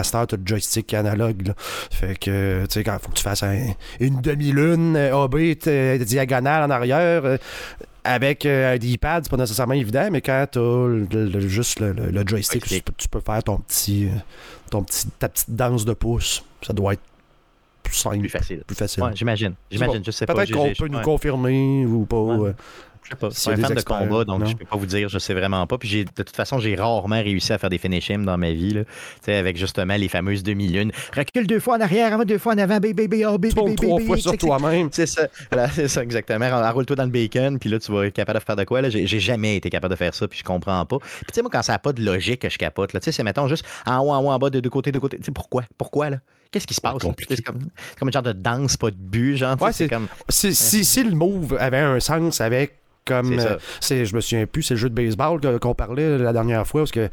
cette heure, t'as le joystick analogue, là. Fait que, tu sais, quand il faut que tu fasses une demi-lune, AB, diagonale en arrière, avec un D-pad, c'est pas nécessairement évident, mais quand t'as juste le joystick, tu peux faire ta petite danse de pouce. Ça doit être plus facile. Ouais, j'imagine. Je sais pas. Peut-être qu'on peut nous confirmer ou pas. Ouais. Je ne sais pas. Je suis un fan de combat, donc je peux pas vous dire, je sais vraiment pas. Puis de toute façon, j'ai rarement réussi à faire des finish him dans ma vie, là. Avec justement les fameuses demi-lunes. Recule 2 fois en arrière, avant 2 fois en avant, bébé, 3 fois sur toi-même. C'est ça. Voilà, c'est ça, exactement. Enroule-toi dans le bacon, puis là, tu vas être capable de faire de quoi. Là, j'ai jamais été capable de faire ça, puis je comprends pas. Puis tu sais, moi, quand ça n'a pas de logique, je capote. Tu sais, c'est mettons juste en haut, en bas, de deux côtés, Tu sais, pourquoi, là? Qu'est-ce qui se passe? C'est comme une genre de danse, pas de but, genre. Ouais, si le move avait un sens avec. Comme je me souviens plus, c'est le jeu de baseball qu'on parlait la dernière fois, parce que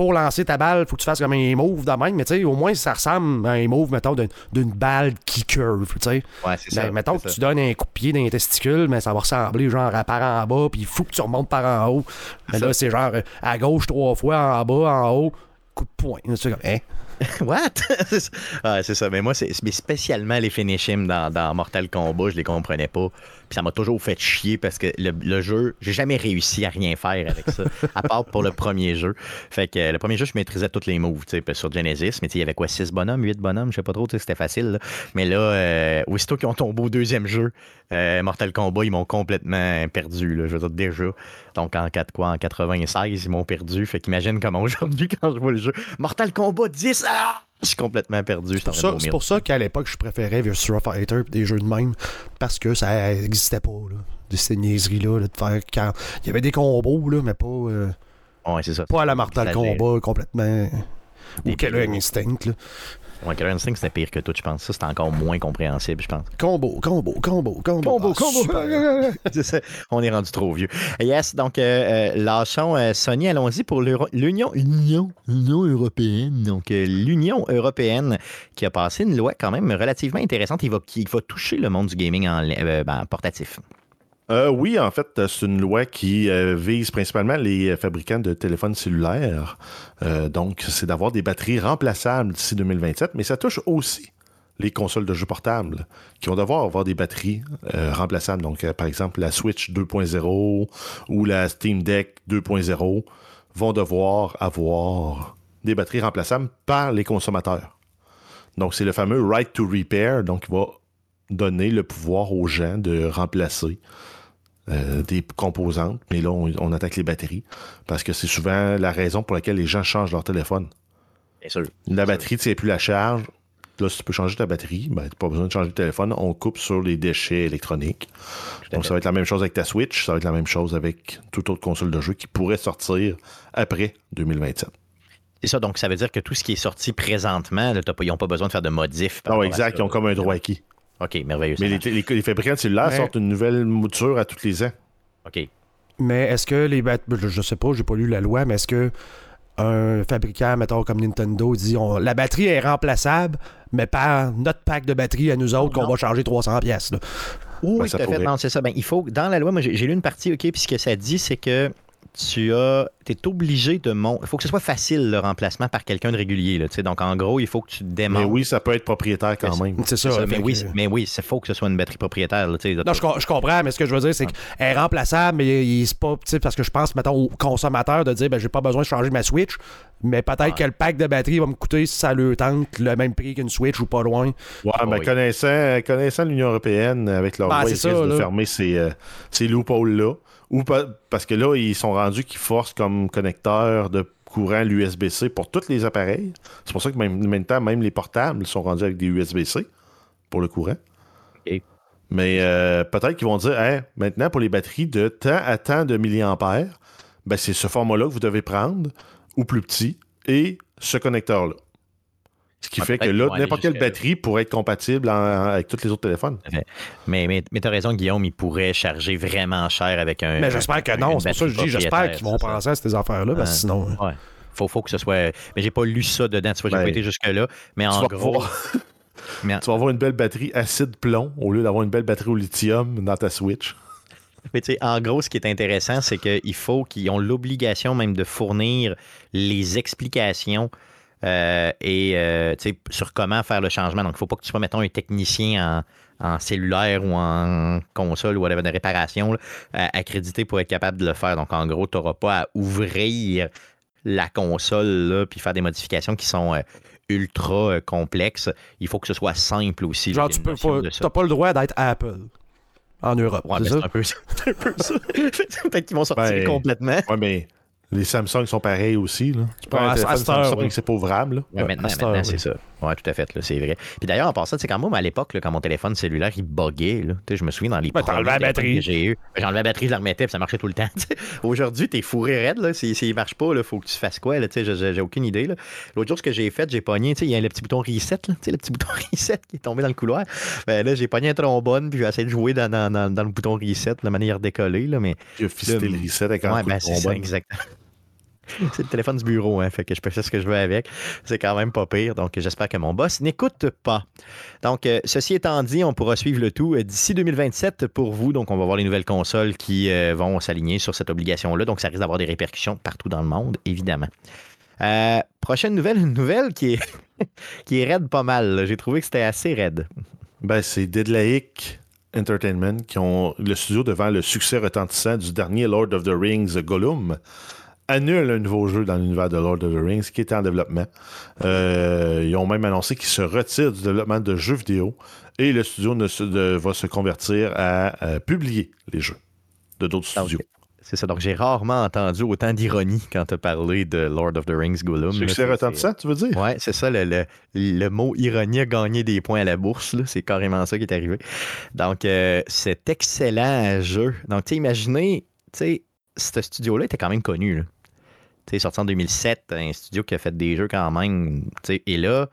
pour lancer ta balle, faut que tu fasses comme un move de même, mais tu sais, au moins ça ressemble à un move, mettons, d'une balle qui curve, tu sais. Ouais, c'est ça. Ben, mettons que tu donnes un coup de pied dans les testicules, mais ça va ressembler genre à par en bas, puis il faut que tu remontes par en haut. Mais là, c'est genre à gauche 3 fois, en bas, en haut, coup de poing. C'est comme, hein? What? Ouais, c'est ça. Mais moi, mais spécialement les finishings dans Mortal Kombat, je les comprenais pas. Puis ça m'a toujours fait chier parce que le jeu, j'ai jamais réussi à rien faire avec ça, à part pour le premier jeu. Fait que le premier jeu, je maîtrisais tous les moves, tu sais, sur Genesis. Mais tu sais, il y avait quoi, 6 bonhommes, 8 bonhommes, je sais pas trop, tu sais, c'était facile. Là. Mais là, aussitôt qu'ils ont tombé au deuxième jeu, Mortal Kombat, ils m'ont complètement perdu, là, je veux dire, déjà. Donc en 96, ils m'ont perdu. Fait qu'imagine comment aujourd'hui, quand je vois le jeu, Mortal Kombat 10, ah! Je suis complètement perdu. C'est pour ça qu'à l'époque, je préférais Virtua Fighter et des jeux de même, parce que ça n'existait pas, là, de ces niaiseries-là, de faire quand... Il y avait des combos, là, mais pas... ouais, c'est ça. Pas à la Mortal Kombat, complètement. Ou Killer Instinct, là. Ouais, Killer Instinct, c'était pire que tout, je pense. Ça, c'était encore moins compréhensible, je pense. Combo. On est rendu trop vieux. Yes, donc, lâchons Sony, allons-y pour l'Union européenne. Donc, l'Union européenne qui a passé une loi quand même relativement intéressante qui va toucher le monde du gaming en portatif. Oui, en fait, c'est une loi qui vise principalement les fabricants de téléphones cellulaires. Donc, c'est d'avoir des batteries remplaçables d'ici 2027, mais ça touche aussi les consoles de jeux portables qui vont devoir avoir des batteries remplaçables. Donc, par exemple, la Switch 2.0 ou la Steam Deck 2.0 vont devoir avoir des batteries remplaçables par les consommateurs. Donc, c'est le fameux « right to repair », donc qui va donner le pouvoir aux gens de remplacer des composantes, mais là, on attaque les batteries, parce que c'est souvent la raison pour laquelle les gens changent leur téléphone. Bien sûr. La batterie, tu sais plus la charge. Là, si tu peux changer ta batterie, ben, tu n'as pas besoin de changer de téléphone. On coupe sur les déchets électroniques. Donc, ça va être la même chose avec ta Switch. Ça va être la même chose avec toute autre console de jeu qui pourrait sortir après 2027. C'est ça, donc ça veut dire que tout ce qui est sorti présentement, là, ils n'ont pas besoin de faire de modif. Non, exact. Ils ont comme un droit acquis. OK, merveilleux. Mais les fabricants de cellulaires sortent une nouvelle mouture à tous les ans. OK. Mais est-ce que je sais pas, j'ai pas lu la loi, mais est-ce que un fabricant, mettons, comme Nintendo, dit la batterie est remplaçable, mais par notre pack de batterie à nous autres qu'on va charger 300$. Là. Oui, tout à fait. Non, c'est ça. Ben, il faut, dans la loi, moi, j'ai lu une partie, OK, puis ce que ça dit, c'est que t'es obligé de monter. Il faut que ce soit facile, le remplacement par quelqu'un de régulier. Là, donc, en gros, il faut que tu démontes. Mais oui, ça peut être propriétaire quand même. C'est ça. Mais oui, il faut que ce soit une batterie propriétaire. Là, non, je comprends, mais ce que je veux dire, c'est qu'elle est remplaçable, mais c'est pas. Parce que je pense, mettons, au consommateur de dire j'ai pas besoin de changer ma Switch, mais peut-être que le pack de batterie va me coûter, si ça le tente, le même prix qu'une Switch ou pas loin. Ouais, mais connaissant l'Union européenne, avec leur loi, ils risquent de fermer ces loopholes-là. Ou parce que là, ils sont rendus qu'ils forcent comme connecteur de courant l'USB-C pour tous les appareils. C'est pour ça que même les portables sont rendus avec des USB-C pour le courant. Okay. Mais peut-être qu'ils vont dire maintenant, pour les batteries de tant à tant de milliampères, ben, c'est ce format-là que vous devez prendre, ou plus petit, et ce connecteur-là. Ce qui fait que là, n'importe quelle batterie pourrait être compatible avec tous les autres téléphones. Mais t'as raison, Guillaume, ils pourraient charger vraiment cher avec un... Mais j'espère que non, c'est pour ça que je dis, j'espère qu'ils vont penser à ces affaires-là, parce que sinon... Ouais. Faut que ce soit... Mais j'ai pas lu ça dedans, tu vois, j'ai pas été jusque-là, mais en gros... Tu vas avoir une belle batterie acide-plomb au lieu d'avoir une belle batterie au lithium dans ta Switch. Mais tu sais, en gros, ce qui est intéressant, c'est qu'il faut qu'ils ont l'obligation même de fournir les explications... sur comment faire le changement. Donc, il ne faut pas que tu sois, mettons, un technicien en cellulaire ou en console ou whatever de réparation là, accrédité pour être capable de le faire. Donc, en gros, tu n'auras pas à ouvrir la console puis faire des modifications qui sont ultra complexes. Il faut que ce soit simple aussi. Genre, tu n'as pas le droit d'être Apple. En Europe, c'est un peu ça. Peut-être qu'ils vont sortir complètement. Oui, mais... Les Samsung sont pareils aussi. Là. Tu prends un téléphone Samsung, c'est pas ouvrable. Là. Ouais, maintenant, c'est ça. Oui, tout à fait, là, c'est vrai. Puis d'ailleurs, en passant, quand moi, à l'époque, là, quand mon téléphone cellulaire, il buggait, je me souviens dans les premiers téléphones que j'ai eu, j'enlevais la batterie, je la remettais, puis ça marchait tout le temps. T'sais. Aujourd'hui, t'es fourré raide, là, s'il marche pas, il faut que tu fasses quoi, là, j'ai aucune idée. Là. L'autre jour, ce que j'ai fait, j'ai pogné, il y a le petit bouton reset, là, le petit bouton reset qui est tombé dans le couloir. Ben, là, j'ai pogné un trombone, puis j'ai essayé de jouer dans le bouton reset, de manière décollée. J'ai fisté le reset avec un trombone. C'est le téléphone du bureau, hein, fait que je peux faire ce que je veux avec. C'est quand même pas pire, donc j'espère que mon boss n'écoute pas. Donc, ceci étant dit, on pourra suivre le tout d'ici 2027 pour vous. Donc, on va voir les nouvelles consoles qui vont s'aligner sur cette obligation-là. Donc, ça risque d'avoir des répercussions partout dans le monde, évidemment. Prochaine nouvelle, une nouvelle qui est raide pas mal. Là. J'ai trouvé que c'était assez raide. Ben, c'est Deadlaic Entertainment, qui ont le studio devant le succès retentissant du dernier Lord of the Rings, Gollum, annule un nouveau jeu dans l'univers de Lord of the Rings qui est en développement. Ils ont même annoncé qu'ils se retirent du développement de jeux vidéo et le studio va se convertir à publier les jeux de d'autres studios. C'est ça, donc j'ai rarement entendu autant d'ironie quand tu as parlé de Lord of the Rings Gollum. Succès retentissant, tu veux dire? Oui, c'est ça, le mot ironie a gagné des points à la bourse, là. C'est carrément ça qui est arrivé. Donc, cet excellent jeu. Donc, tu sais, imaginez, tu sais, ce studio-là était quand même connu, là. Tu sais, sorti en 2007, un studio qui a fait des jeux quand même, tu sais, et là,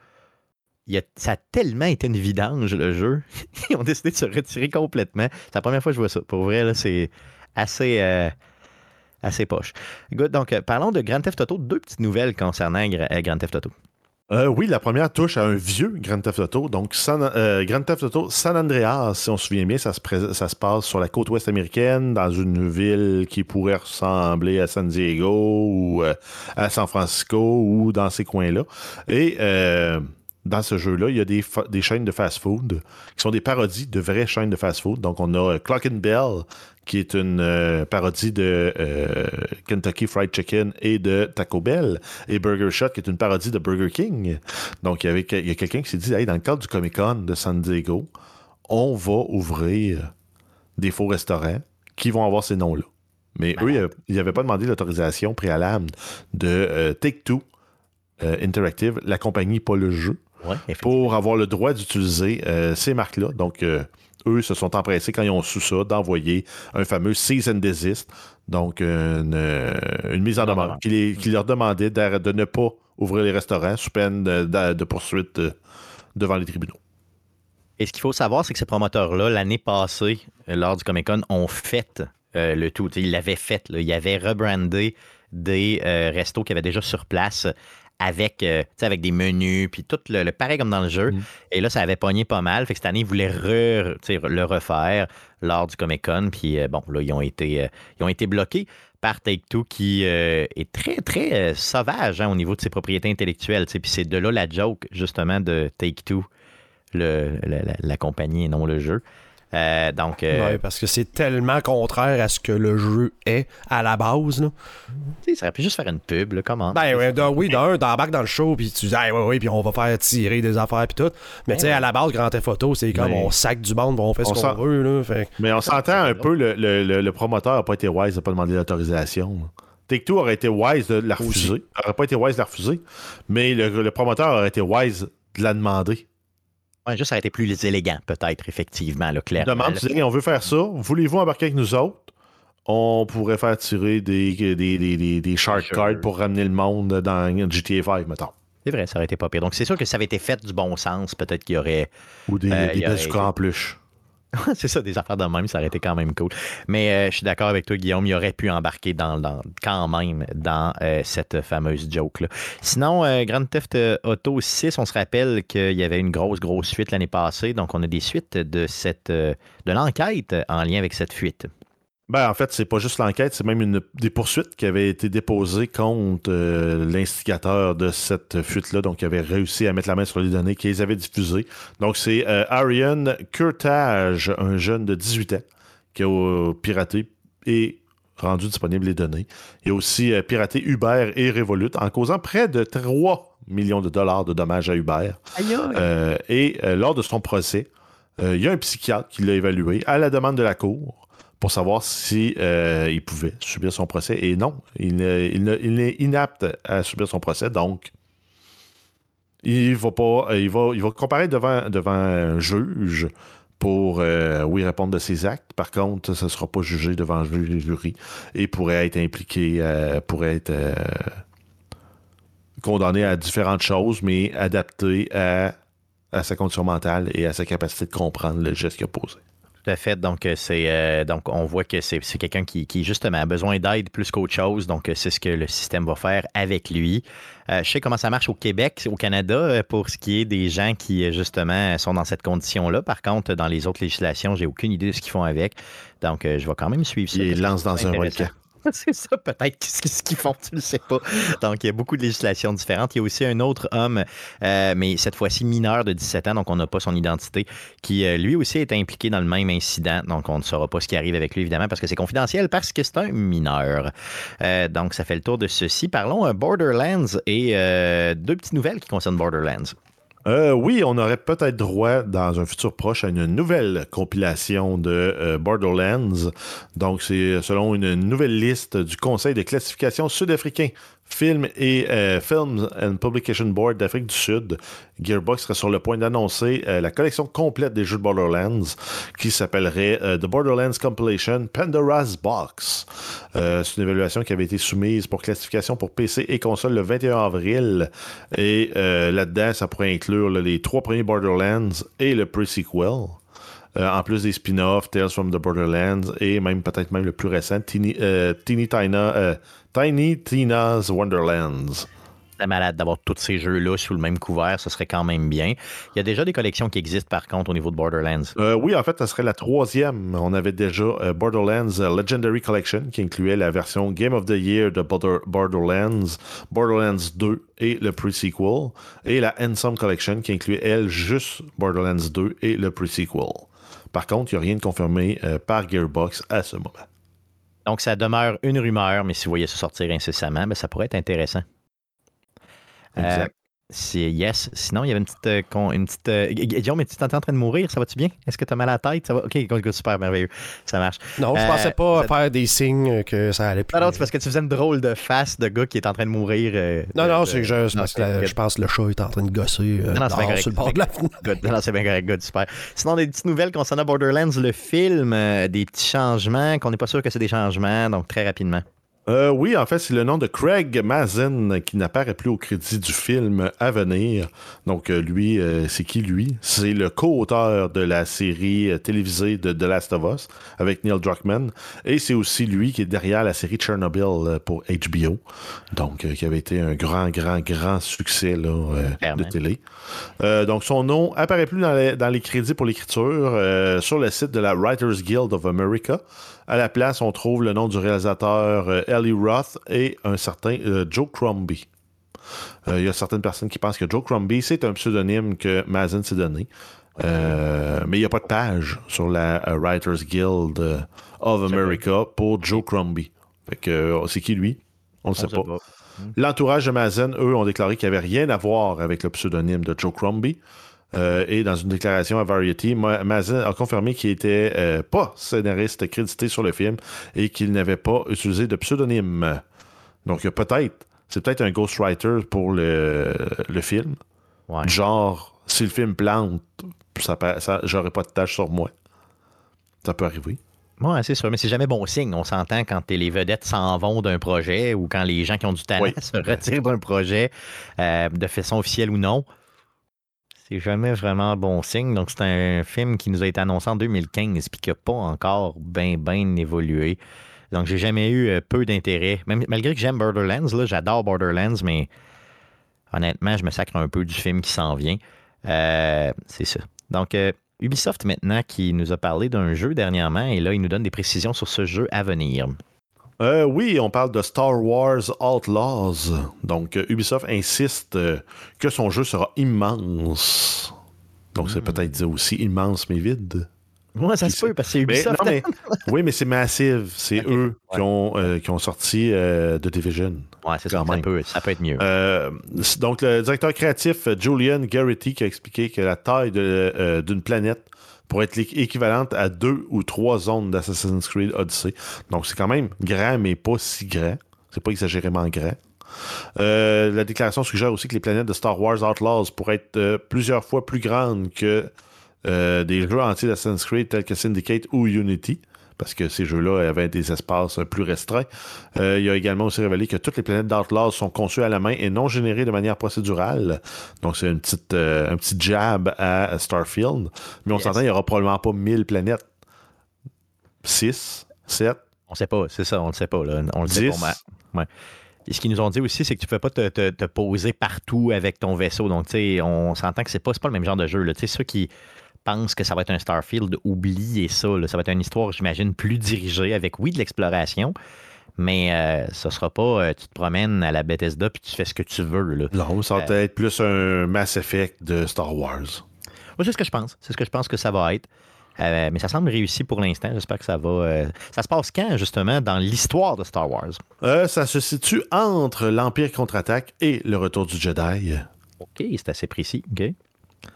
ça a tellement été une vidange, le jeu, ils ont décidé de se retirer complètement. C'est la première fois que je vois ça. Pour vrai, là, c'est assez poche. Good. Donc, parlons de Grand Theft Auto. Deux petites nouvelles concernant Grand Theft Auto. Oui, la première touche à un vieux Grand Theft Auto. Donc, Grand Theft Auto San Andreas, si on se souvient bien, ça se passe sur la côte ouest américaine, dans une ville qui pourrait ressembler à San Diego ou à San Francisco ou dans ces coins-là. Et dans ce jeu-là, il y a des chaînes de fast-food qui sont des parodies de vraies chaînes de fast-food. Donc, on a Clock and Bell, qui est une parodie de Kentucky Fried Chicken et de Taco Bell, et Burger Shot, qui est une parodie de Burger King. Donc, il y a quelqu'un qui s'est dit, hey, dans le cadre du Comic-Con de San Diego, on va ouvrir des faux restaurants qui vont avoir ces noms-là. Mais eux, ils n'avaient pas demandé l'autorisation préalable de Take-Two Interactive, la compagnie, pas le jeu, pour avoir le droit d'utiliser ces marques-là. Donc, eux se sont empressés, quand ils ont su ça, d'envoyer un fameux cease and desist, donc une mise en demande, qui leur demandait de ne pas ouvrir les restaurants sous peine de poursuite devant les tribunaux. Et ce qu'il faut savoir, c'est que ces promoteurs-là, l'année passée, lors du Comic-Con, ont fait le tout. T'sais, ils l'avaient fait. Là. Ils avaient rebrandé des restos qu'ils avaient déjà sur place avec des menus, puis tout le pareil comme dans le jeu. Et là, ça avait pogné pas mal. Fait que cette année, ils voulaient le refaire lors du Comic-Con. Puis bon, là, ils ont été bloqués par Take-Two qui est très, très sauvage, hein, au niveau de ses propriétés intellectuelles. T'sais. Puis c'est de là la joke, justement, de Take-Two, la compagnie et non le jeu. Oui, parce que c'est tellement contraire à ce que le jeu est à la base. Là. Ça aurait pu juste faire une pub, là, comment? T'embarques dans le show, puis tu dis, puis on va faire tirer des affaires, puis tout. Mais tu sais, à la base, Grand Theft Auto, c'est comme on sac du monde, on fait ce qu'on veut. Là, fait... Mais on s'entend un peu, le promoteur n'a pas été wise, n'a pas demandé l'autorisation. Take-Two aurait été wise de la refuser. N'aurait pas été wise de la refuser, mais le promoteur aurait été wise de la demander. Juste, ça aurait été plus élégant, peut-être, effectivement, là, clairement. On veut faire ça. Voulez-vous embarquer avec nous autres? On pourrait faire tirer des shark cards pour ramener le monde dans GTA 5, mettons. C'est vrai, ça aurait été pas pire. Donc, c'est sûr que ça avait été fait du bon sens. Peut-être qu'il y aurait... Ou des bazookas en plus. C'est ça, des affaires de même, ça aurait été quand même cool. Mais je suis d'accord avec toi, Guillaume, il aurait pu embarquer dans cette fameuse joke-là. Sinon, Grand Theft Auto 6, on se rappelle qu'il y avait une grosse fuite l'année passée. Donc, on a des suites de l'enquête en lien avec cette fuite. En fait, c'est pas juste l'enquête, c'est même des poursuites qui avaient été déposées contre l'instigateur de cette fuite-là, donc qui avait réussi à mettre la main sur les données qu'ils avaient diffusées. Donc, c'est Arian Curtage, un jeune de 18 ans, qui a piraté et rendu disponibles les données. Il a aussi piraté Uber et Revolut en causant près de 3 millions de dollars de dommages à Uber. Lors de son procès, il y a un psychiatre qui l'a évalué à la demande de la cour, pour savoir si il pouvait subir son procès. Et non, il est inapte à subir son procès, donc il va comparer devant un juge pour répondre de ses actes. Par contre, ça ne sera pas jugé devant le jury et pourrait être impliqué, pourrait être condamné à différentes choses, mais adapté à sa condition mentale et à sa capacité de comprendre le geste qu'il a posé. tout à fait. Donc, donc on voit que c'est quelqu'un qui justement a besoin d'aide plus qu'autre chose. Donc, c'est ce que le système va faire avec lui. Je sais comment ça marche au Québec, au Canada, pour ce qui est des gens qui, justement, sont dans cette condition-là. Par contre, dans les autres législations, j'ai aucune idée de ce qu'ils font avec. Donc, je vais quand même suivre ça. Ils lancent dans un volcan. C'est ça, peut-être, ce qu'ils font, tu ne le sais pas. Donc, il y a beaucoup de législations différentes. Il y a aussi un autre homme, mais cette fois-ci mineur de 17 ans, donc on n'a pas son identité, qui lui aussi est impliqué dans le même incident. Donc, on ne saura pas ce qui arrive avec lui, évidemment, parce que c'est confidentiel, parce que c'est un mineur. Donc, ça fait le tour de ceci. Parlons Borderlands et deux petites nouvelles qui concernent Borderlands. Oui, on aurait peut-être droit dans un futur proche à une nouvelle compilation de Borderlands. Donc, c'est selon une nouvelle liste du Conseil de classification sud-africain. Films and Publication Board d'Afrique du Sud, Gearbox serait sur le point d'annoncer la collection complète des jeux de Borderlands qui s'appellerait The Borderlands Compilation Pandora's Box. C'est une évaluation qui avait été soumise pour classification pour PC et console le 21 avril. Et là-dedans, ça pourrait inclure les 3 premiers Borderlands et le pre-sequel. En plus des spin-offs, Tales from the Borderlands et même peut-être même le plus récent, Tiny Tina's Wonderlands. C'est malade d'avoir tous ces jeux-là sous le même couvert, ce serait quand même bien. Il y a déjà des collections qui existent par contre au niveau de Borderlands. Oui, en fait, ça serait la 3e. On avait déjà Borderlands Legendary Collection qui incluait la version Game of the Year de Borderlands, Borderlands 2 et le pre-sequel, et la Handsome Collection qui incluait elle juste Borderlands 2 et le pre-sequel. Par contre, il n'y a rien de confirmé par Gearbox à ce moment. Donc, ça demeure une rumeur, mais si vous voyez ça sortir incessamment, ben, ça pourrait être intéressant. Exact. Sinon, il y avait une petite Guillaume, mais tu t'entends en train de mourir, ça va-tu bien? Est-ce que tu as mal à la tête? Ça va? OK, super merveilleux. Ça marche. Non, je pensais pas faire des signes que ça allait plus. Non, c'est parce que tu faisais une drôle de face de gars qui est en train de mourir. C'est juste parce que je pense que le chat est en train de gosser. Non, c'est bien correct. Sur le bord de la fenêtre. Non, c'est bien correct, gars, super. Sinon, des petites nouvelles concernant Borderlands, le film, des petits changements, qu'on n'est pas sûr que c'est des changements, donc très rapidement. Oui, en fait, c'est le nom de Craig Mazin qui n'apparaît plus au crédit du film à venir. Donc, lui, c'est qui, lui? C'est le co-auteur de la série télévisée de The Last of Us avec Neil Druckmann. Et c'est aussi lui qui est derrière la série Chernobyl pour HBO. Donc, qui avait été un grand succès là, de télé. Donc, son nom apparaît plus dans les crédits pour l'écriture sur le site de la Writers Guild of America. À la place, on trouve le nom du réalisateur Eli Roth et un certain Joe Crombie. Il y a certaines personnes qui pensent que Joe Crombie, c'est un pseudonyme que Mazin s'est donné. Mais il n'y a pas de page sur la Writers Guild of America pour Joe Crombie. Fait que, c'est qui lui? On ne sait pas. L'entourage de Mazin, eux, ont déclaré qu'il n'y avait rien à voir avec le pseudonyme de Joe Crombie. Et dans une déclaration à Variety, Mazin a confirmé qu'il n'était pas scénariste crédité sur le film et qu'il n'avait pas utilisé de pseudonyme. Donc, c'est peut-être un ghostwriter pour le film. Ouais. Genre, si le film plante, ça, j'aurais pas de tâche sur moi. Ça peut arriver. Oui, c'est sûr, mais c'est jamais bon signe. On s'entend quand les vedettes s'en vont d'un projet ou quand les gens qui ont du talent se retirent d'un projet de façon officielle ou non. C'est jamais vraiment bon signe. Donc, c'est un film qui nous a été annoncé en 2015 puis qui n'a pas encore bien évolué. Donc, j'ai jamais eu peu d'intérêt. Même, malgré que j'aime Borderlands, là, j'adore Borderlands, mais honnêtement, je me sacre un peu du film qui s'en vient. C'est ça. Donc, Ubisoft maintenant qui nous a parlé d'un jeu dernièrement et là, il nous donne des précisions sur ce jeu à venir. Oui, on parle de Star Wars Outlaws. Donc, Ubisoft insiste que son jeu sera immense. Donc, c'est peut-être dire aussi immense, mais vide. Oui, ça se peut, parce que c'est Ubisoft. Oui, mais c'est Massive. C'est eux qui ont sorti The Division. Oui, c'est ça, ça peut être mieux. Donc, le directeur créatif Julian Garrity qui a expliqué que la taille d'une planète pour être équivalente à 2 ou 3 zones d'Assassin's Creed Odyssey. Donc, c'est quand même grand, mais pas si grand. C'est pas exagérément grand. La déclaration suggère aussi que les planètes de Star Wars Outlaws pourraient être plusieurs fois plus grandes que des jeux entiers d'Assassin's Creed tels que Syndicate ou Unity, parce que ces jeux-là avaient des espaces plus restreints. Il a également aussi révélé que toutes les planètes d'Outlaws sont conçues à la main et non générées de manière procédurale. Donc, c'est un petit jab à Starfield. Mais on s'entend, il n'y aura probablement pas 1000 planètes. 6, 7. On ne sait pas, c'est ça, on ne le sait pas. Là. On le 10. Sait pour ouais. Et ce qu'ils nous ont dit aussi, c'est que tu ne peux pas te poser partout avec ton vaisseau. Donc, tu sais, on s'entend que c'est pas le même genre de jeu. Tu sais, ceux qui pensent que ça va être un Starfield, oubliez ça. Là. Ça va être une histoire, j'imagine, plus dirigée avec, oui, de l'exploration, mais ça sera pas tu te promènes à la Bethesda puis tu fais ce que tu veux. Là. Non, ça va être plus un Mass Effect de Star Wars. Ouais, c'est ce que je pense. C'est ce que je pense que ça va être. Mais ça semble réussi pour l'instant. J'espère que ça va... Ça se passe quand, justement, dans l'histoire de Star Wars? Ça se situe entre l'Empire contre-attaque et le Retour du Jedi. OK, c'est assez précis. OK.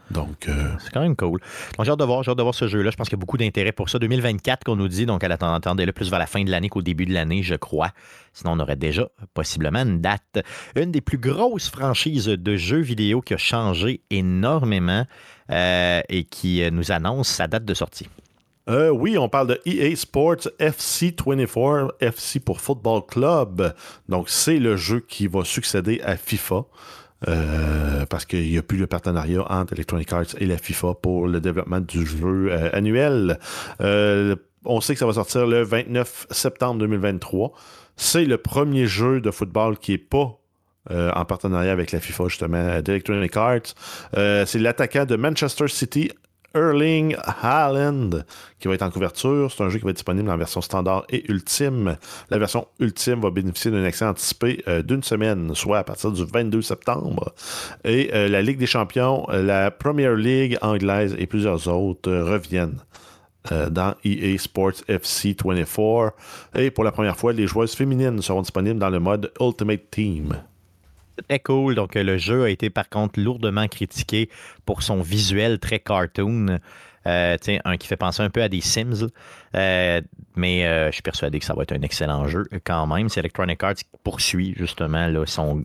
Donc... C'est quand même cool. Donc, j'ai hâte de voir ce jeu-là. Je pense qu'il y a beaucoup d'intérêt pour ça. 2024 qu'on nous dit, donc attendez-le plus vers la fin de l'année qu'au début de l'année, je crois. Sinon, on aurait déjà, possiblement, une date. Une des plus grosses franchises de jeux vidéo qui a changé énormément... et qui nous annonce sa date de sortie. Oui, on parle de EA Sports FC 24, FC pour Football Club. Donc, c'est le jeu qui va succéder à FIFA, parce qu'il n'y a plus le partenariat entre Electronic Arts et la FIFA pour le développement du jeu annuel. On sait que ça va sortir le 29 septembre 2023. C'est le premier jeu de football qui n'est pas en partenariat avec la FIFA, justement, d'Electronic Arts. C'est l'attaquant de Manchester City, Erling Haaland, qui va être en couverture. C'est un jeu qui va être disponible en version standard et ultime. La version ultime va bénéficier d'un accès anticipé d'une semaine, soit à partir du 22 septembre. Et la Ligue des Champions, la Premier League anglaise et plusieurs autres reviennent dans EA Sports FC 24. Et pour la première fois, les joueuses féminines seront disponibles dans le mode Ultimate Team. Très cool. Donc, le jeu a été, par contre, lourdement critiqué pour son visuel très cartoon. Un qui fait penser un peu à des Sims. Mais je suis persuadé que ça va être un excellent jeu quand même. C'est Electronic Arts qui poursuit, justement, là, son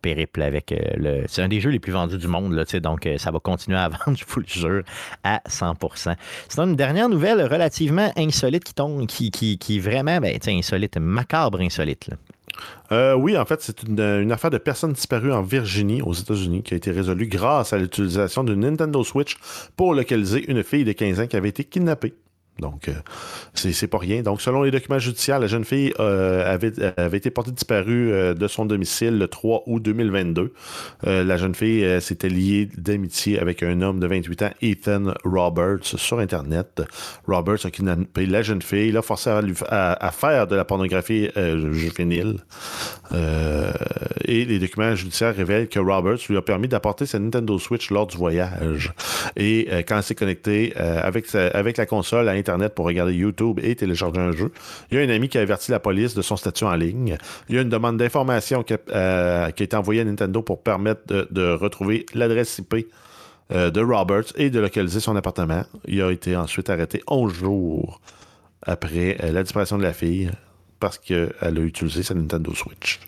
périple avec le... C'est un des jeux les plus vendus du monde, là, donc ça va continuer à vendre, je vous le jure, à 100%. Sinon, une dernière nouvelle relativement insolite qui tombe, qui vraiment, insolite, macabre insolite, là. Oui, en fait, c'est une affaire de personnes disparues en Virginie, aux États-Unis, qui a été résolue grâce à l'utilisation d'une Nintendo Switch pour localiser une fille de 15 ans qui avait été kidnappée. Donc, c'est pas rien. Donc, selon les documents judiciaires, la jeune fille avait été portée disparue de son domicile le 3 août 2022. La jeune fille s'était liée d'amitié avec un homme de 28 ans, Ethan Roberts, sur Internet. Roberts a kidnappé la jeune fille, l'a forcée à faire de la pornographie juvénile. Et les documents judiciaires révèlent que Roberts lui a permis d'apporter sa Nintendo Switch lors du voyage. Et quand elle s'est connectée avec la console à Internet pour regarder YouTube et télécharger un jeu, il y a un ami qui a averti la police de son statut en ligne. Il y a une demande d'information qui a été envoyée à Nintendo pour permettre de retrouver l'adresse IP de Roberts et de localiser son appartement. Il a été ensuite arrêté 11 jours après la disparition de la fille, parce qu'elle a utilisé sa Nintendo Switch.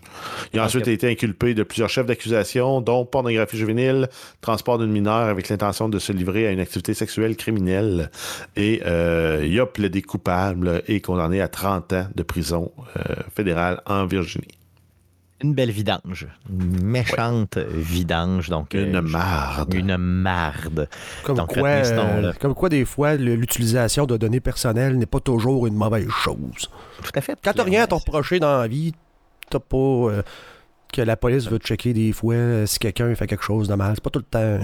Il a ensuite été inculpé de plusieurs chefs d'accusation, dont pornographie juvénile, transport d'une mineure avec l'intention de se livrer à une activité sexuelle criminelle. Et il a plaidé coupable et condamné à 30 ans de prison fédérale en Virginie. Une belle vidange. Une méchante vidange. Donc, une marde. Une marde. Comme quoi, des fois, l'utilisation de données personnelles n'est pas toujours une mauvaise chose. Tout à fait. Quand t'as rien à te reprocher dans la vie, t'as pas que la police veut te checker des fois si quelqu'un fait quelque chose de mal. C'est pas tout le temps...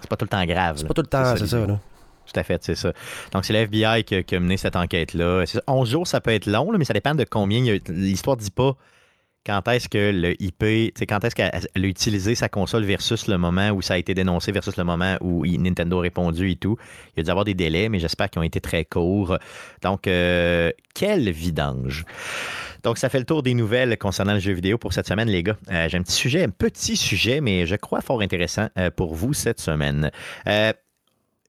C'est pas tout le temps grave. C'est pas tout le temps, c'est ça là. Tout à fait, c'est ça. Donc, c'est le FBI qui a mené cette enquête-là. 11 jours, ça peut être long, là, mais ça dépend de combien... L'histoire dit pas... Quand est-ce que le IP, quand est-ce qu'elle a utilisé sa console versus le moment où ça a été dénoncé versus le moment où Nintendo a répondu et tout. Il y a dû avoir des délais, mais j'espère qu'ils ont été très courts. Donc, quel vidange! Donc, ça fait le tour des nouvelles concernant le jeu vidéo pour cette semaine, les gars. J'ai un petit sujet, mais je crois fort intéressant pour vous cette semaine.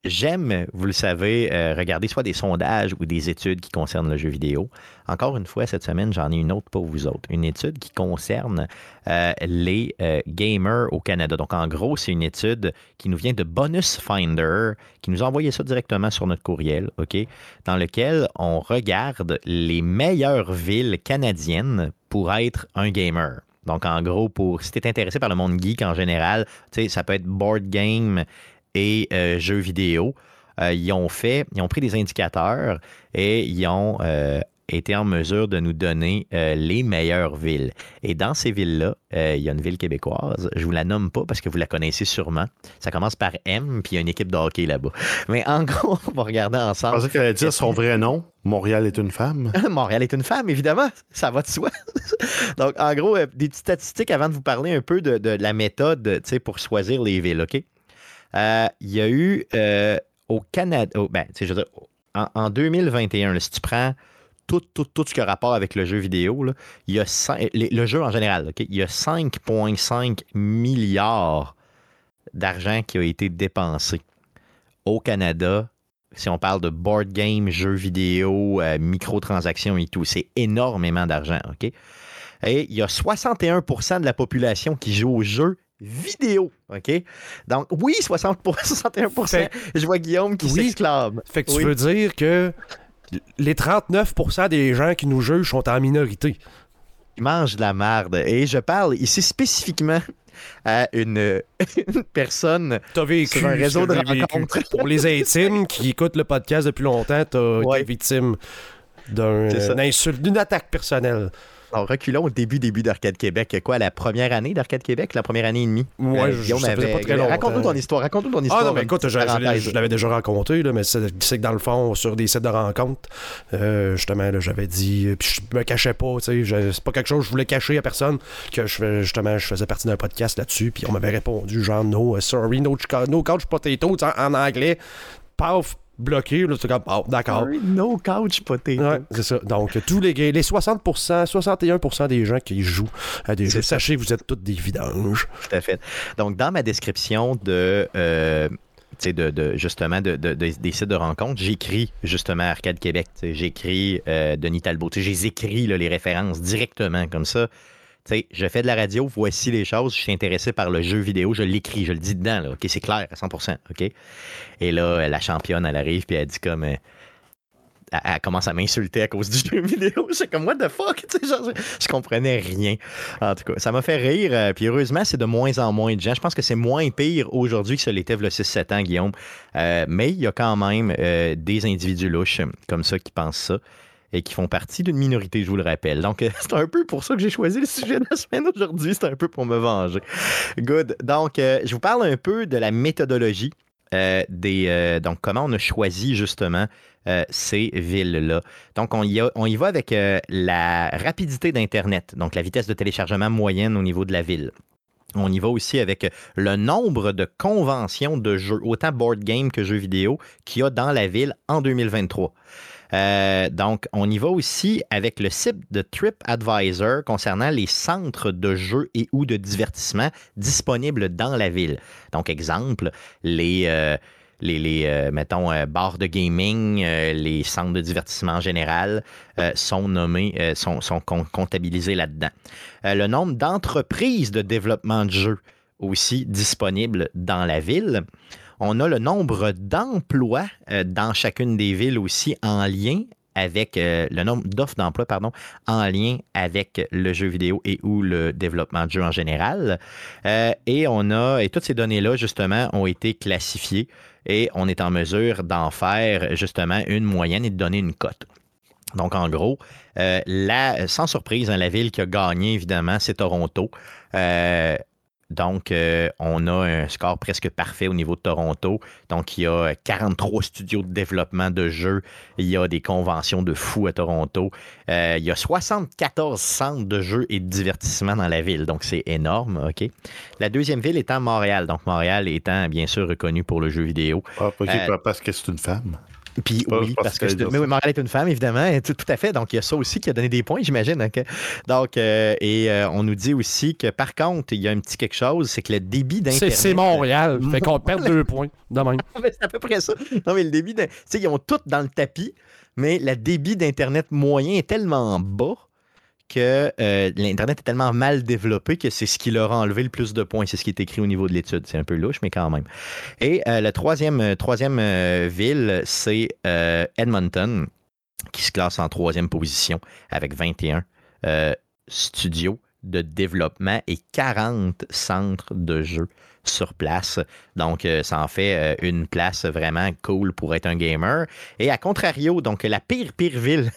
J'aime, vous le savez, regarder soit des sondages ou des études qui concernent le jeu vidéo. Encore une fois, cette semaine, j'en ai une autre pour vous autres. Une étude qui concerne les gamers au Canada. Donc, en gros, c'est une étude qui nous vient de Bonus Finder, qui nous a envoyé ça directement sur notre courriel, OK, dans lequel on regarde les meilleures villes canadiennes pour être un gamer. Donc, en gros, si tu es intéressé par le monde geek en général, ça peut être board game et jeux vidéo. Ils ont pris des indicateurs et ils ont été en mesure de nous donner les meilleures villes. Et dans ces villes-là, il y a une ville québécoise. Je ne vous la nomme pas parce que vous la connaissez sûrement. Ça commence par M, puis il y a une équipe de hockey là-bas. Mais en gros, on va regarder ensemble. Je pensais qu'elle allait dire son vrai nom. Montréal est une femme. Montréal est une femme, évidemment. Ça va de soi. Donc, en gros, des petites statistiques avant de vous parler un peu de la méthode pour choisir les villes. OK? Il y a eu au Canada... Oh, ben, je veux dire, en 2021, là, si tu prends... Tout ce qui a rapport avec le jeu vidéo, là, il y a le jeu en général, okay, il y a 5,5 milliards d'argent qui a été dépensé au Canada. Si on parle de board game, jeux vidéo, microtransactions et tout, c'est énormément d'argent. Okay? Et il y a 61% de la population qui joue au jeu vidéo, OK? Donc, oui, 61%. Je vois Guillaume qui s'exclame. Fait que tu veux dire que... Les 39% des gens qui nous jugent sont en minorité. Ils mangent de la merde. Et je parle ici spécifiquement à une personne sur un réseau de rencontres. Pour les intimes qui écoutent le podcast depuis longtemps, t'as été victime d'une attaque personnelle. Alors, reculons au début d'Arcade Québec. Quoi, la première année d'Arcade Québec? La première année et demie? Oui, je ne sais pas très longtemps. Raconte-nous ton histoire. Ah non, mais écoute, je l'avais déjà raconté, là, mais c'est que dans le fond, sur des sites de rencontres, justement, là, j'avais dit... Puis je me cachais pas, tu sais. C'est pas quelque chose que je voulais cacher à personne. Que je faisais partie d'un podcast là-dessus, puis on m'avait répondu genre « No, sorry, no couch potato » en anglais. Paf! Bloqué, là, c'est comme, oh, d'accord. No couch potato. Ouais, c'est ça. Donc, tous les 60%, 61% des gens qui jouent à des jeux, sachez que vous êtes tous des vidanges. Tout à fait. Donc, dans ma description des sites de rencontres, j'écris justement Arcade Québec. J'écris Denis Talbot. J'écris les références directement comme ça. T'sais, je fais de la radio, voici les choses, je suis intéressé par le jeu vidéo, je l'écris, je le dis dedans, là, OK, c'est clair, à 100%, OK? Et là, la championne, elle arrive, puis elle dit comme... Elle commence à m'insulter à cause du jeu vidéo, c'est comme « what the fuck? » Je comprenais rien. En tout cas, ça m'a fait rire, puis heureusement, c'est de moins en moins de gens. Je pense que c'est moins pire aujourd'hui que ça l'était il y a 6-7 ans, Guillaume. Mais il y a quand même des individus louches comme ça qui pensent ça. Et qui font partie d'une minorité, je vous le rappelle. Donc, c'est un peu pour ça que j'ai choisi le sujet de la semaine aujourd'hui. C'est un peu pour me venger. Good. Donc, je vous parle un peu de la méthodologie. Donc, comment on a choisi justement ces villes-là. Donc, on y va avec la rapidité d'Internet. Donc, la vitesse de téléchargement moyenne au niveau de la ville. On y va aussi avec le nombre de conventions de jeux, autant board game que jeux vidéo, qu'il y a dans la ville en 2023. Donc, on y va aussi avec le site de TripAdvisor concernant les centres de jeux et ou de divertissement disponibles dans la ville. Donc, exemple, les bars de gaming, les centres de divertissement en général sont nommés, sont comptabilisés là-dedans. Le nombre d'entreprises de développement de jeux aussi disponibles dans la ville. On a le nombre d'emplois dans chacune des villes aussi en lien avec le nombre d'offres d'emploi, en lien avec le jeu vidéo et ou le développement de jeu en général. Et toutes ces données-là, justement, ont été classifiées et on est en mesure d'en faire, justement, une moyenne et de donner une cote. Donc, en gros, sans surprise, hein, la ville qui a gagné, évidemment, c'est Toronto. Donc, on a un score presque parfait au niveau de Toronto. Donc, il y a 43 studios de développement de jeux. Il y a des conventions de fous à Toronto. Il y a 74 centres de jeux et de divertissement dans la ville. Donc, c'est énorme, OK? La deuxième ville étant Montréal. Donc, Montréal étant, bien sûr, reconnue pour le jeu vidéo. Ah, OK, parce que c'est une femme. Puis oui, parce que Montréal est une femme, évidemment, tout à fait. Donc, il y a ça aussi qui a donné des points, j'imagine. Okay? Donc, on nous dit aussi que, par contre, il y a un petit quelque chose, c'est que le débit d'Internet... C'est Montréal, fait qu'on perd 2 points, de même. C'est à peu près ça. Non, mais le débit... Tu sais, ils ont tout dans le tapis, mais le débit d'Internet moyen est tellement bas que l'Internet est tellement mal développé que c'est ce qui leur a enlevé le plus de points. C'est ce qui est écrit au niveau de l'étude. C'est un peu louche, mais quand même. Et la troisième ville, c'est Edmonton, qui se classe en 3e position avec 21 studios de développement et 40 centres de jeux sur place. Donc, ça en fait une place vraiment cool pour être un gamer. Et à contrario, donc la pire ville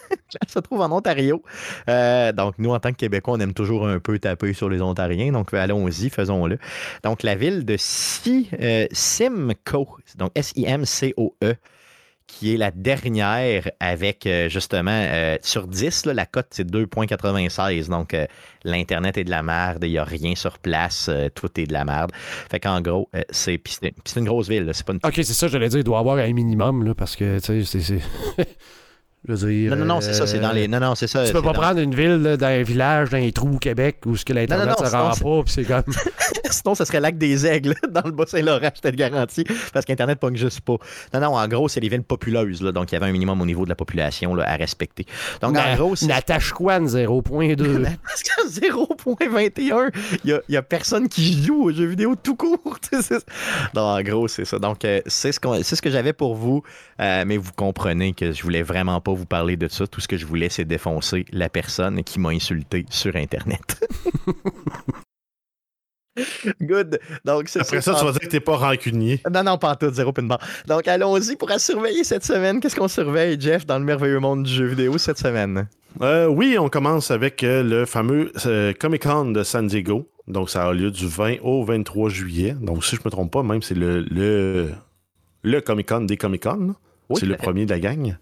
se trouve en Ontario. Donc, nous, en tant que Québécois, on aime toujours un peu taper sur les Ontariens. Donc, allons-y, faisons-le. Donc, la ville de Simcoe, donc S-I-M-C-O-E, qui est la dernière avec, justement, sur 10, là, la cote, c'est 2,96. Donc, l'Internet est de la merde, il n'y a rien sur place, tout est de la merde. Fait qu'en gros, c'est une grosse ville. Là, c'est pas une... OK, c'est ça, j'allais dire, il doit y avoir un minimum, là, parce que, tu sais, c'est... Je veux dire, non, c'est ça, c'est dans les... Non, c'est ça. Tu peux pas prendre une ville, là, dans un village, dans les trous au Québec, où ce que l'Internet ne rend pas, puis c'est comme... Sinon, ça serait lac des Aigles, là, dans le Bas-Saint-Laurent, je te le garantis, parce qu'Internet pogne juste pas. Non, en gros, c'est les villes populeuses, là, donc il y avait un minimum au niveau de la population là, à respecter. Donc, en gros, c'est... N'attache quoi, 0.2? Parce qu'à 0.21, il y a personne qui joue aux jeux vidéo tout court. Non, en gros, c'est ça. Donc, c'est ce que j'avais pour vous, mais vous comprenez que je voulais vraiment pas vous parler de ça. Tout ce que je voulais, c'est défoncer la personne qui m'a insulté sur Internet. Good. Donc, c'est après ça, tu vas dire que t'es pas rancunier. Non, pas en tout, zéro pin-bar. Donc, allons-y pour à surveiller cette semaine. Qu'est-ce qu'on surveille, Jeff, dans le merveilleux monde du jeu vidéo cette semaine? Oui, on commence avec le fameux Comic-Con de San Diego. Donc, ça a lieu du 20 au 23 juillet. Donc, si je me trompe pas, même c'est le Comic-Con des Comic-Con. Oui, c'est le premier de la gang.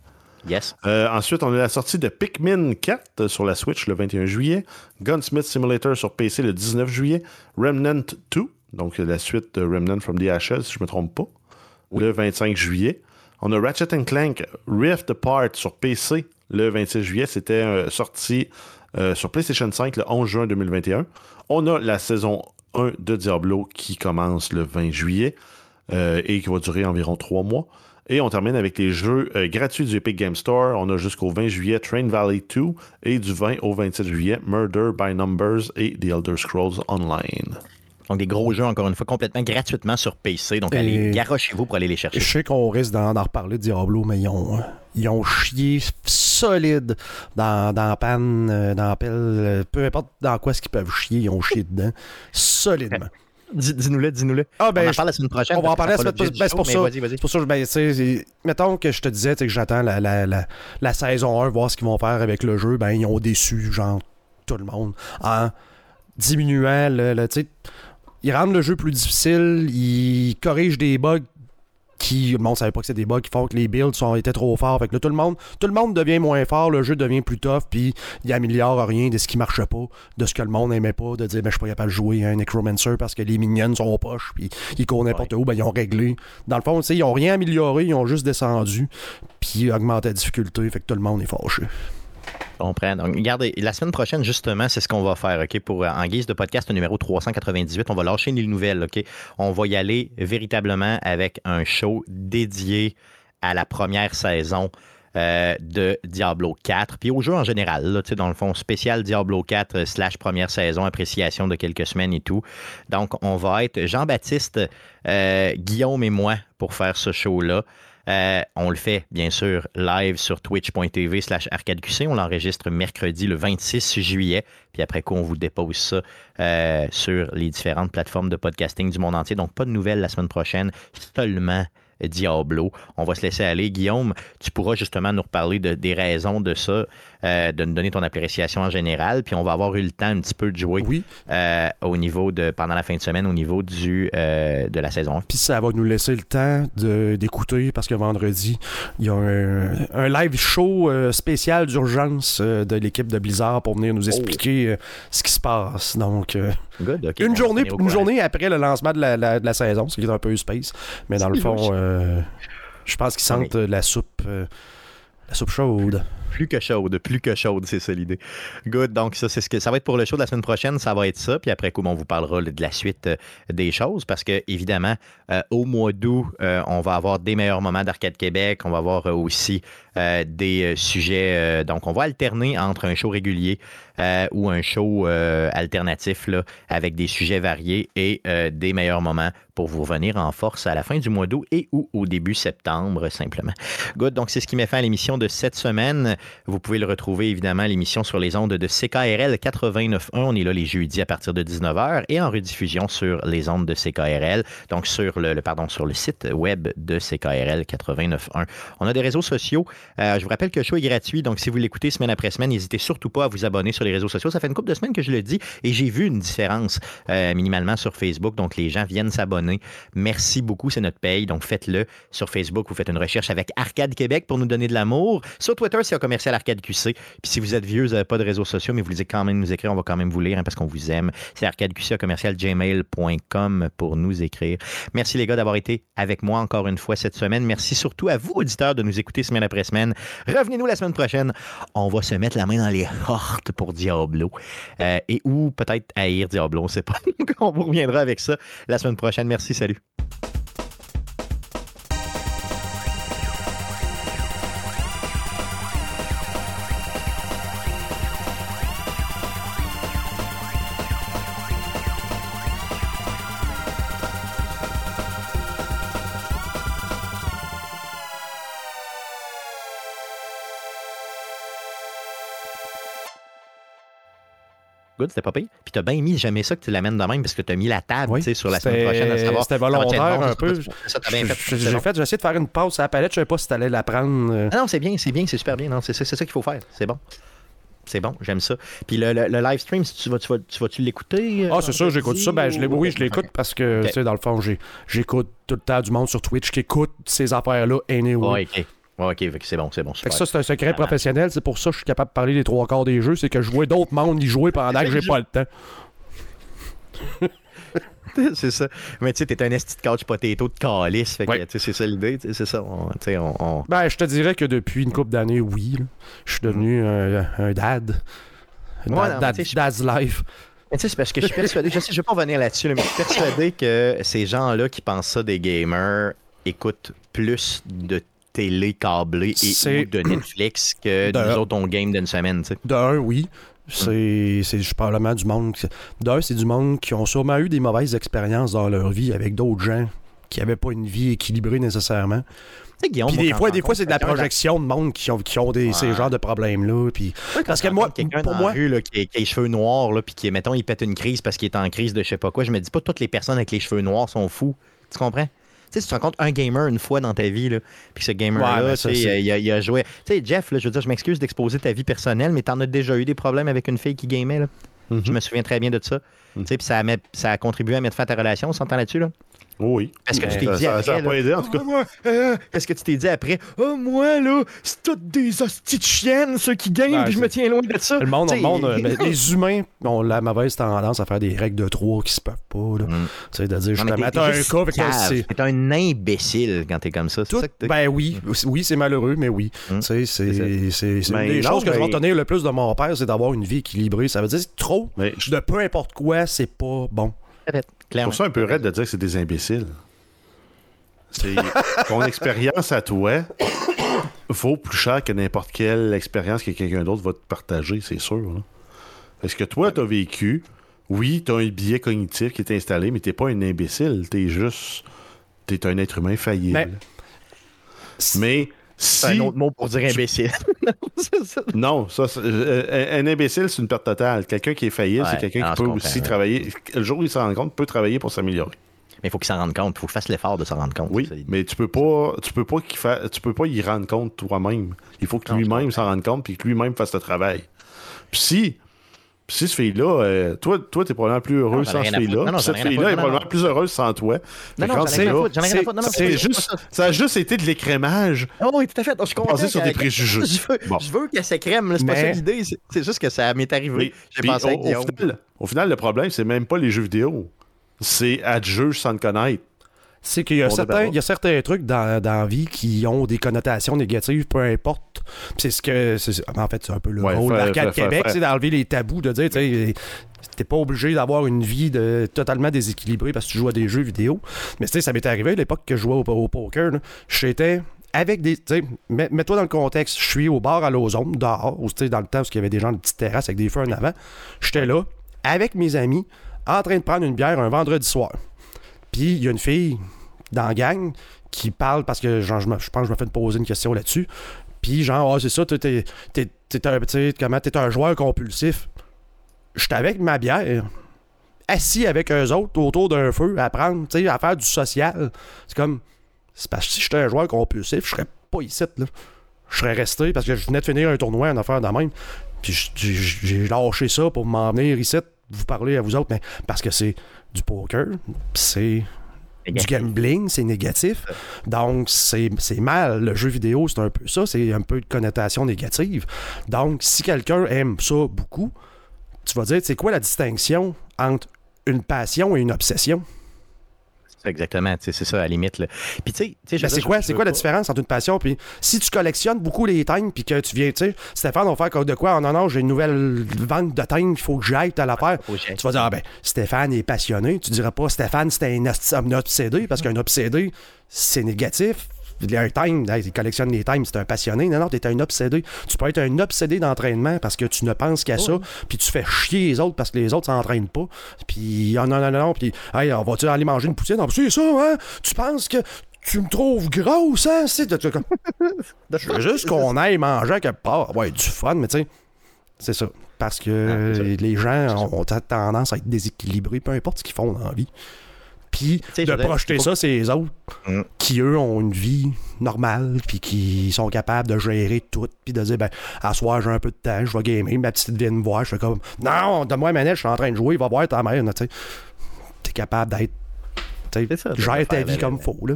Yes. Ensuite, on a la sortie de Pikmin 4 sur la Switch le 21 juillet, Gunsmith Simulator sur PC le 19 juillet, Remnant 2, donc la suite de Remnant from the Ashes, si je ne me trompe pas, oui, le 25 juillet. On a Ratchet & Clank Rift Apart sur PC le 26 juillet, c'était sorti sur PlayStation 5 le 11 juin 2021. On a la saison 1 de Diablo qui commence le 20 juillet et qui va durer environ 3 mois. Et on termine avec les jeux gratuits du Epic Game Store. On a jusqu'au 20 juillet Train Valley 2 et du 20 au 27 juillet Murder by Numbers et The Elder Scrolls Online. Donc des gros jeux, encore une fois, complètement gratuitement sur PC. Donc allez, garochez-vous pour aller les chercher. Je sais qu'on risque d'en reparler de Diablo, mais ils ont chié solide dans la panne, dans la pelle, peu importe dans quoi ce qu'ils peuvent chier, ils ont chié dedans solidement. Dis-nous-le. On en parle la semaine prochaine. On va en parler la semaine prochaine. C'est pour ça. C'est pour ça que mettons que je te disais que j'attends la saison 1, voir ce qu'ils vont faire avec le jeu. Ben, ils ont déçu, genre, tout le monde. En diminuant le tu sais, ils rendent le jeu plus difficile, ils corrigent des bugs qui. Bon, on ne savait pas que c'est des bugs qui font que les builds étaient trop forts. Fait que là, tout le monde devient moins fort, le jeu devient plus tough, puis il améliore rien de ce qui marchait pas, de ce que le monde n'aimait pas, de dire ben je suis pas capable de jouer à un Necromancer parce que les minions sont poches, puis ils courent n'importe où, ben ils ont réglé. Dans le fond, tu sais, ils ont rien amélioré, ils ont juste descendu, puis augmenté la difficulté, fait que tout le monde est fâché. Donc, regardez, la semaine prochaine, justement, c'est ce qu'on va faire, OK? Pour, en guise de podcast numéro 398, on va lâcher une nouvelle, OK? On va y aller véritablement avec un show dédié à la première saison de Diablo 4, puis au jeu en général, là, tu sais, dans le fond, spécial Diablo 4 / première saison, appréciation de quelques semaines et tout. Donc, on va être Jean-Baptiste, Guillaume et moi pour faire ce show-là. On le fait, bien sûr, live sur twitch.tv/arcadeqc. On l'enregistre mercredi le 26 juillet. Puis après quoi, on vous dépose ça sur les différentes plateformes de podcasting du monde entier. Donc, pas de nouvelles la semaine prochaine, seulement Diablo. On va se laisser aller. Guillaume, tu pourras justement nous reparler des raisons de ça, de nous donner ton appréciation en général, puis on va avoir eu le temps un petit peu de jouer au niveau pendant la fin de semaine, au niveau de la saison 1. Puis ça va nous laisser le temps d'écouter, parce que vendredi, il y a un live show spécial d'urgence de l'équipe de Blizzard pour venir nous expliquer ce qui se passe. Donc, good, okay, une journée après le lancement de la saison, ce qui est un peu space, mais dans le fond... je pense qu'ils sentent la soupe chaude. Plus que chaude, c'est ça l'idée. Good, donc ça, c'est ce que ça va être pour le show de la semaine prochaine, ça va être ça, puis après coup, on vous parlera de la suite des choses, parce que évidemment, au mois d'août, on va avoir des meilleurs moments d'Arcade Québec, on va avoir aussi des sujets, donc on va alterner entre un show régulier ou un show alternatif, là, avec des sujets variés et des meilleurs moments pour vous revenir en force à la fin du mois d'août et ou au début septembre, simplement. Good, donc c'est ce qui met fin à l'émission de cette semaine. Vous pouvez le retrouver, évidemment, l'émission sur les ondes de CKRL 89.1. On est là les jeudis à partir de 19h et en rediffusion sur les ondes de CKRL, donc sur le site web de CKRL 89.1. On a des réseaux sociaux. Je vous rappelle que le show est gratuit, donc si vous l'écoutez semaine après semaine, n'hésitez surtout pas à vous abonner sur les réseaux sociaux. Ça fait une couple de semaines que je le dis et j'ai vu une différence minimalement sur Facebook, donc les gens viennent s'abonner. Merci beaucoup, c'est notre paye, donc faites-le sur Facebook. Vous faites une recherche avec Arcade Québec pour nous donner de l'amour. Sur Twitter, c'est un commercial Arcade QC. Puis si vous êtes vieux, vous n'avez pas de réseaux sociaux, mais vous voulez quand même nous écrire, on va quand même vous lire parce qu'on vous aime. C'est arcadeqc@gmail.com pour nous écrire. Merci les gars d'avoir été avec moi encore une fois cette semaine. Merci surtout à vous, auditeurs, de nous écouter semaine après semaine. Revenez-nous la semaine prochaine. On va se mettre la main dans les hortes pour Diablo. Et ou peut-être haïr Diablo, on ne sait pas. On vous reviendra avec ça la semaine prochaine. Merci, salut. C'était pas pire. Puis t'as bien mis, j'aimais ça que tu l'amènes de même parce que t'as mis la table sur la semaine prochaine à savoir. C'était volontaire un peu. J'ai essayé de faire une passe à la palette, je sais pas si t'allais la prendre. Ah non, c'est bien, c'est super bien. Non, c'est ça qu'il faut faire. C'est bon. C'est bon, j'aime ça. Puis le live stream, tu vas-tu l'écouter? Ah, c'est sûr, j'écoute ça. Je l'écoute parce que, tu sais, dans le fond, j'écoute tout le temps du monde sur Twitch qui écoute ces affaires-là. Anyway. OK, c'est bon. Super. Ça, c'est un secret professionnel. C'est pour ça que je suis capable de parler des trois quarts des jeux. C'est que je vois d'autres mondes y jouer pendant que j'ai pas le temps. C'est ça. Mais tu sais, t'es un esti de couch potato de calice. C'est ça l'idée. C'est ça. Ben, je te dirais que depuis une couple d'années, je suis devenu un dad. Dad's life. Mais tu sais, c'est parce que je suis persuadé. Je vais pas revenir là-dessus, mais je suis persuadé que ces gens-là qui pensent ça des gamers écoutent plus de télé câblée et ou de Netflix que nous autres on game d'une semaine. T'sais. De un, oui. C'est probablement du monde. De un, c'est du monde qui ont sûrement eu des mauvaises expériences dans leur vie avec d'autres gens qui n'avaient pas une vie équilibrée nécessairement. Puis des fois c'est de la projection de monde qui ont ces genres de problèmes-là. Puis... Ouais, parce que moi, pour moi... Rue, là, qui a les cheveux noirs, là, puis qui, mettons, il pète une crise parce qu'il est en crise de je sais pas quoi, je me dis pas toutes les personnes avec les cheveux noirs sont fous. Tu comprends? Tu sais, tu rencontres un gamer une fois dans ta vie, là, puis ce gamer-là, il a joué... Tu sais, Jeff, là, je veux dire, je m'excuse d'exposer ta vie personnelle, mais t'en as déjà eu des problèmes avec une fille qui gamait, là. Mm-hmm. Je me souviens très bien de ça. Mm-hmm. Tu sais, puis ça a contribué à mettre fin à ta relation, on s'entend là-dessus, là? Oui. Est-ce que tu t'es dit après... Ça n'a pas aidé, en tout cas. Est-ce que tu t'es dit après, « Ah, moi, là, c'est toutes des hosties de chiennes, ceux qui gagnent, puis je me tiens loin de ça. » Le monde les humains ont la mauvaise tendance à faire des règles de trois qui se peuvent pas. Mm. Tu sais, de dire, justement, t'as un cas avec un... T'es un imbécile quand t'es comme ça. C'est ça que ben oui. Oui, c'est malheureux, mais oui. Mm. Tu sais, c'est une des choses que je vais retenir le plus de mon père, c'est d'avoir une vie équilibrée. Ça veut dire trop de peu importe quoi, c'est pas bon. C'est pour ça un peu raide de dire que c'est des imbéciles. C'est ton expérience à toi vaut plus cher que n'importe quelle expérience que quelqu'un d'autre va te partager, c'est sûr. Là. Parce que toi, t'as vécu, t'as un biais cognitif qui est installé, mais t'es pas un imbécile, t'es un être humain faillible. Mais c'est un autre mot pour dire imbécile. Non, ça, un imbécile, c'est une perte totale. Quelqu'un qui est faillible, c'est quelqu'un qui peut aussi travailler. Le jour où il s'en rend compte, peut travailler pour s'améliorer. Mais il faut qu'il s'en rende compte. Il faut qu'il fasse l'effort de s'en rendre compte. Oui, mais tu peux pas y rendre compte toi-même. Il faut que lui-même s'en rende compte et que lui-même fasse le travail. Puis si ce fille-là, toi, t'es probablement plus heureux sans ce fille-là. Cette fille-là est probablement plus heureuse sans toi. Ça a juste été de l'écrémage. Non, tout à fait. Je comprends. Basé sur des préjugés. Je veux qu'elle s'écrème. C'est pas ça l'idée. C'est juste que ça m'est arrivé. J'ai pensé au final, le problème, c'est même pas les jeux vidéo. C'est à te juger sans te connaître. C'est qu'il y a certains trucs dans la vie qui ont des connotations négatives, peu importe. C'est ce que. En fait, c'est un peu le rôle d'Arcade Québec, c'est d'enlever les tabous, de dire, tu sais, t'es pas obligé d'avoir une vie totalement déséquilibrée parce que tu joues à des jeux vidéo. Mais tu sais, ça m'est arrivé à l'époque que je jouais au poker. J'étais avec des. Tu sais, mets-toi dans le contexte. Je suis au bar à Lausanne, dehors, ou dans le temps où il y avait des gens de petites terrasses avec des feux en avant. J'étais là, avec mes amis, en train de prendre une bière un vendredi soir. Puis il y a une fille dans la gang qui parle parce que genre, je pense que je me fais poser une question là-dessus. Puis genre, ah, oh, c'est ça, t'es un joueur compulsif. J'étais avec ma bière, assis avec eux autres autour d'un feu à prendre, tu sais, à faire du social. C'est comme, c'est parce que si j'étais un joueur compulsif, je serais pas ici, là. Je serais resté parce que je venais de finir un tournoi en affaire de même. Puis j'ai lâché ça pour m'en venir ici, vous parler à vous autres, mais parce que c'est du poker, c'est négatif. Du gambling, c'est négatif. Donc, c'est mal. Le jeu vidéo, c'est un peu ça. C'est un peu de connotation négative. Donc, si quelqu'un aime ça beaucoup, tu vas dire, c'est quoi la distinction entre une passion et une obsession? Exactement, c'est ça, à la limite. Là. Puis, ben c'est quoi la différence entre une passion? Puis, si tu collectionnes beaucoup les teintes, puis que tu viens, tu sais, Stéphane, on va faire de quoi? Non, j'ai une nouvelle vente de teintes, il faut que j'aille, t'as l'affaire. Okay. Tu vas dire, ah ben, Stéphane est passionné. Tu diras pas, Stéphane, c'était un obsédé, parce qu'un obsédé, c'est négatif. Un time, il collectionne les times, c'est un passionné. Non, t'es un obsédé. Tu peux être un obsédé d'entraînement parce que tu ne penses qu'à ça, puis tu fais chier les autres parce que les autres s'entraînent pas. Puis, non, puis, hey, on va-tu aller manger une poutine? Non, c'est ça, hein? Tu penses que tu me trouves grosse, hein? Je veux juste qu'on aille manger à quelque part. Ouais, du fun, mais tu sais, c'est ça. Parce que les gens ont tendance à être déséquilibrés, peu importe ce qu'ils font dans la vie. Puis de projeter ça, c'est les autres qui, eux, ont une vie normale, puis qui sont capables de gérer tout, puis de dire, ben, à soir, j'ai un peu de temps, je vais gamer, ma petite vient me voir, je fais comme, non, donne-moi la manette, je suis en train de jouer, va voir ta mère, tu sais. T'es capable d'être, tu sais, gère ta vie comme il faut, là.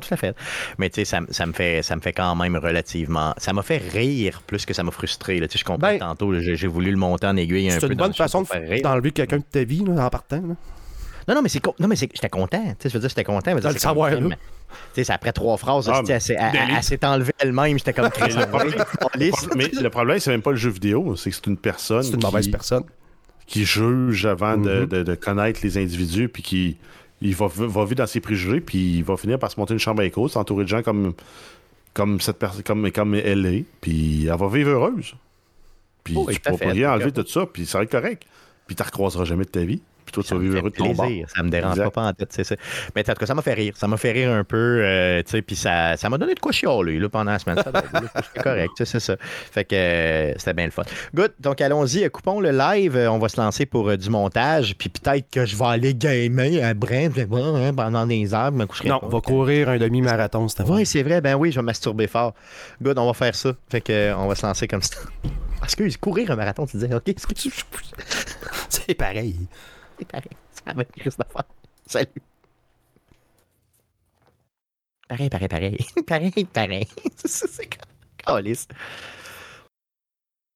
Tout à fait. Mais tu sais, ça me fait quand même relativement... Ça m'a fait rire plus que ça m'a frustré. Là. Je comprends tantôt, là, j'ai voulu le monter en aiguille un peu. C'est une bonne façon d'enlever quelqu'un de ta vie, là, en partant, là. Non, mais j'étais content. Je veux dire, j'étais content. Dire, savoir, comme, après trois phrases, elle s'est enlevée elle-même. J'étais comme... Mais le problème, c'est même pas le jeu vidéo. C'est que c'est une personne... C'est une mauvaise personne. Qui juge avant de connaître les individus, puis qui il va vivre dans ses préjugés, puis il va finir par se monter une chambre à écho, s'entourer de gens comme elle est, puis elle va vivre heureuse. Puis tu ne pourras rien enlever de tout ça, puis ça va être correct. Puis tu ne recroiseras jamais de ta vie. Toi, ça me fait plaisir, ça me dérange pas en tête, c'est ça. Mais en tout cas, ça m'a fait rire un peu, puis ça m'a donné de quoi chialer là, pendant la semaine. C'est correct, c'est ça. Fait que c'était bien le fun. Good, donc allons-y, coupons le live, on va se lancer pour du montage, puis peut-être que je vais aller gamer à Brent pendant des heures, me coucherai. Non, on va courir un demi-marathon, c'est vrai. Oui, c'est vrai, ben oui, je vais masturber fort. Good, on va faire ça, fait que on va se lancer comme ça. Excuse, courir un marathon, tu disais, ok, c'est pareil. Ça va être juste d'affaires. Salut. Pareil. C'est ça, c'est caliste.